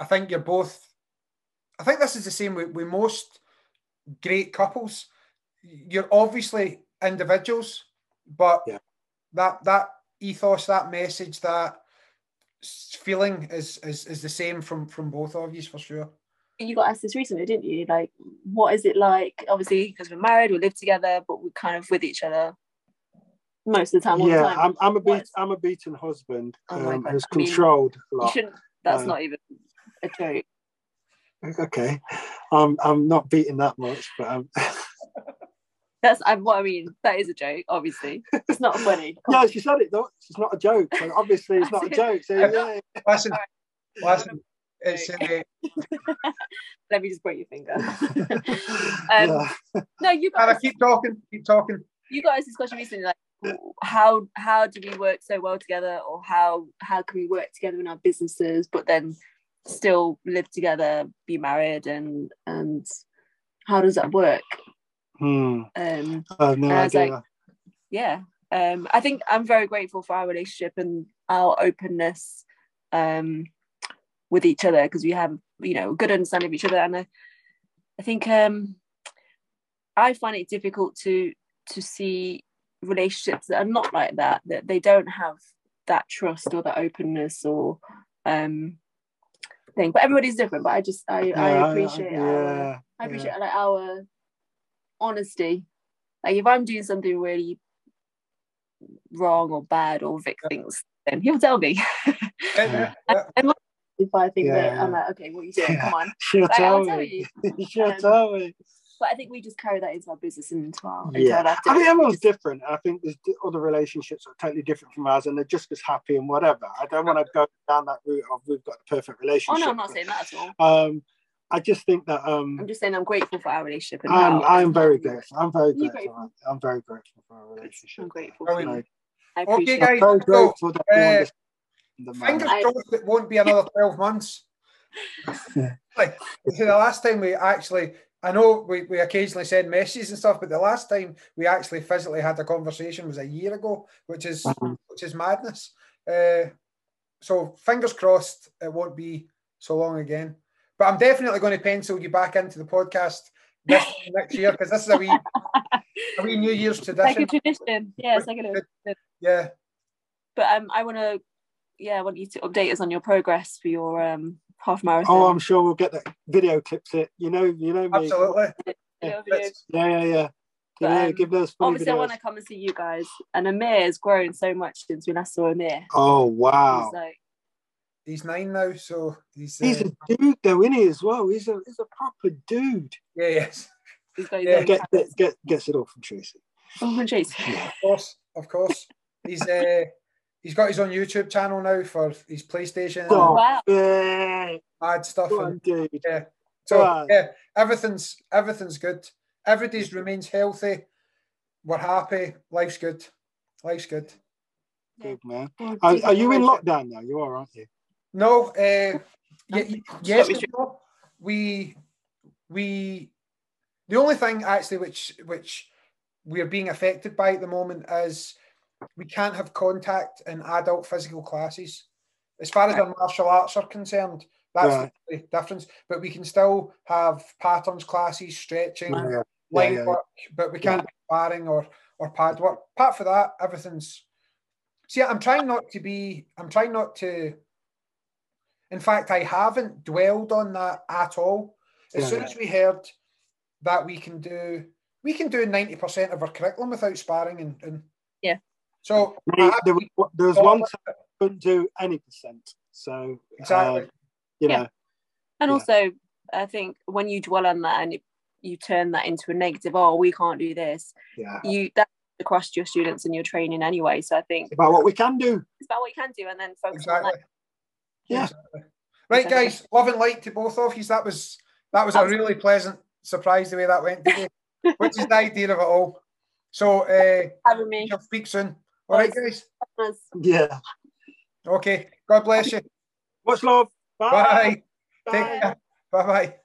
I think you're both. I think this is the same with most great couples. You're obviously individuals, but that ethos, that message, that feeling is the same from both of you, for sure. You got asked this recently, didn't you? Like, what is it like? Obviously, because we're married, we live together, but we're kind of with each other most of the time. All the time. I'm a beaten husband who's controlled a lot. That's not even a joke. Okay, I'm not beaten that much, but What I mean. That is a joke, obviously. It's not funny. No, she said it though. It's not a joke. So obviously, it's not a joke. So yeah. Listen. Let me just break your finger. No, you guys. And I keep talking. You guys, this question recently, like how do we work so well together, or how can we work together in our businesses, but then still live together, be married, and how does that work? I think I'm very grateful for our relationship and our openness with each other, because we have, you know, good understanding of each other. And I think I find it difficult to see relationships that are not like that, that they don't have that trust or that openness or thing. But everybody's different. But I appreciate like our honesty. Like if I'm doing something really wrong or bad, or Vic thinks, then he'll tell me. And if I think that, I'm like, okay, what are you doing? Come on, she'll tell me. But I think we just carry that into our business and into our life. I mean, everyone's different. I think there's other relationships that are totally different from ours, and they're just as happy and whatever. I don't want to go down that route of we've got the perfect relationship. Oh no, I'm not saying that at all. I just think that I'm just saying I'm grateful for our relationship. And I'm very grateful for our relationship. I'm grateful. Okay, guys. I'm very grateful that fingers crossed it won't be another 12 months. Like the last time we actually, I know we occasionally send messages and stuff, but the last time we actually physically had a conversation was a year ago, which is madness. So fingers crossed it won't be so long again. But I'm definitely going to pencil you back into the podcast next year, because this is a wee New Year's tradition. Like a tradition, yeah, it's like a tradition. Yeah. But I want you to update us on your progress for your half marathon. Oh, I'm sure we'll get that video clips. You know me. Absolutely. Yeah. But, give those obviously videos. I want to come and see you guys. And Amir has grown so much since we last saw Amir. Oh wow. He's 9 now, so he's a dude though, isn't he, as well? He's a proper dude. Yeah, yes. He's gets it all from Tracy. Oh, from Tracy. Yeah. Of course. He's got his own YouTube channel now for his PlayStation. Oh, wow. Mad stuff. Yeah. So yeah, everything's good. Everybody's remains healthy. We're happy. Life's good. Good, man. Are you in lockdown now? You are, aren't you? No. Yes. We the only thing actually which we are being affected by at the moment is we can't have contact in adult physical classes. As far as our martial arts are concerned, that's the difference. But we can still have patterns classes, stretching, line work, but we can't do sparring or pad work. Apart from that, everything's. See, I'm trying not to. In fact, I haven't dwelled on that at all. As soon as we heard that we can do 90% of our curriculum without sparring and yeah. So there was one time I couldn't do any percent. So exactly, you know. And also, I think when you dwell on that and you turn that into a negative, oh, we can't do this. Yeah. That across your students and your training anyway. So I think it's about what we can do. It's about what you can do, and then focus on that. Yeah. Exactly. Right, guys. Love and light to both of you. That was a really pleasant surprise the way that went today, which is the idea of it all. So having me. We'll speak soon. All right, guys. Yeah. Okay. God bless you. Much love. Bye. Take care. Bye.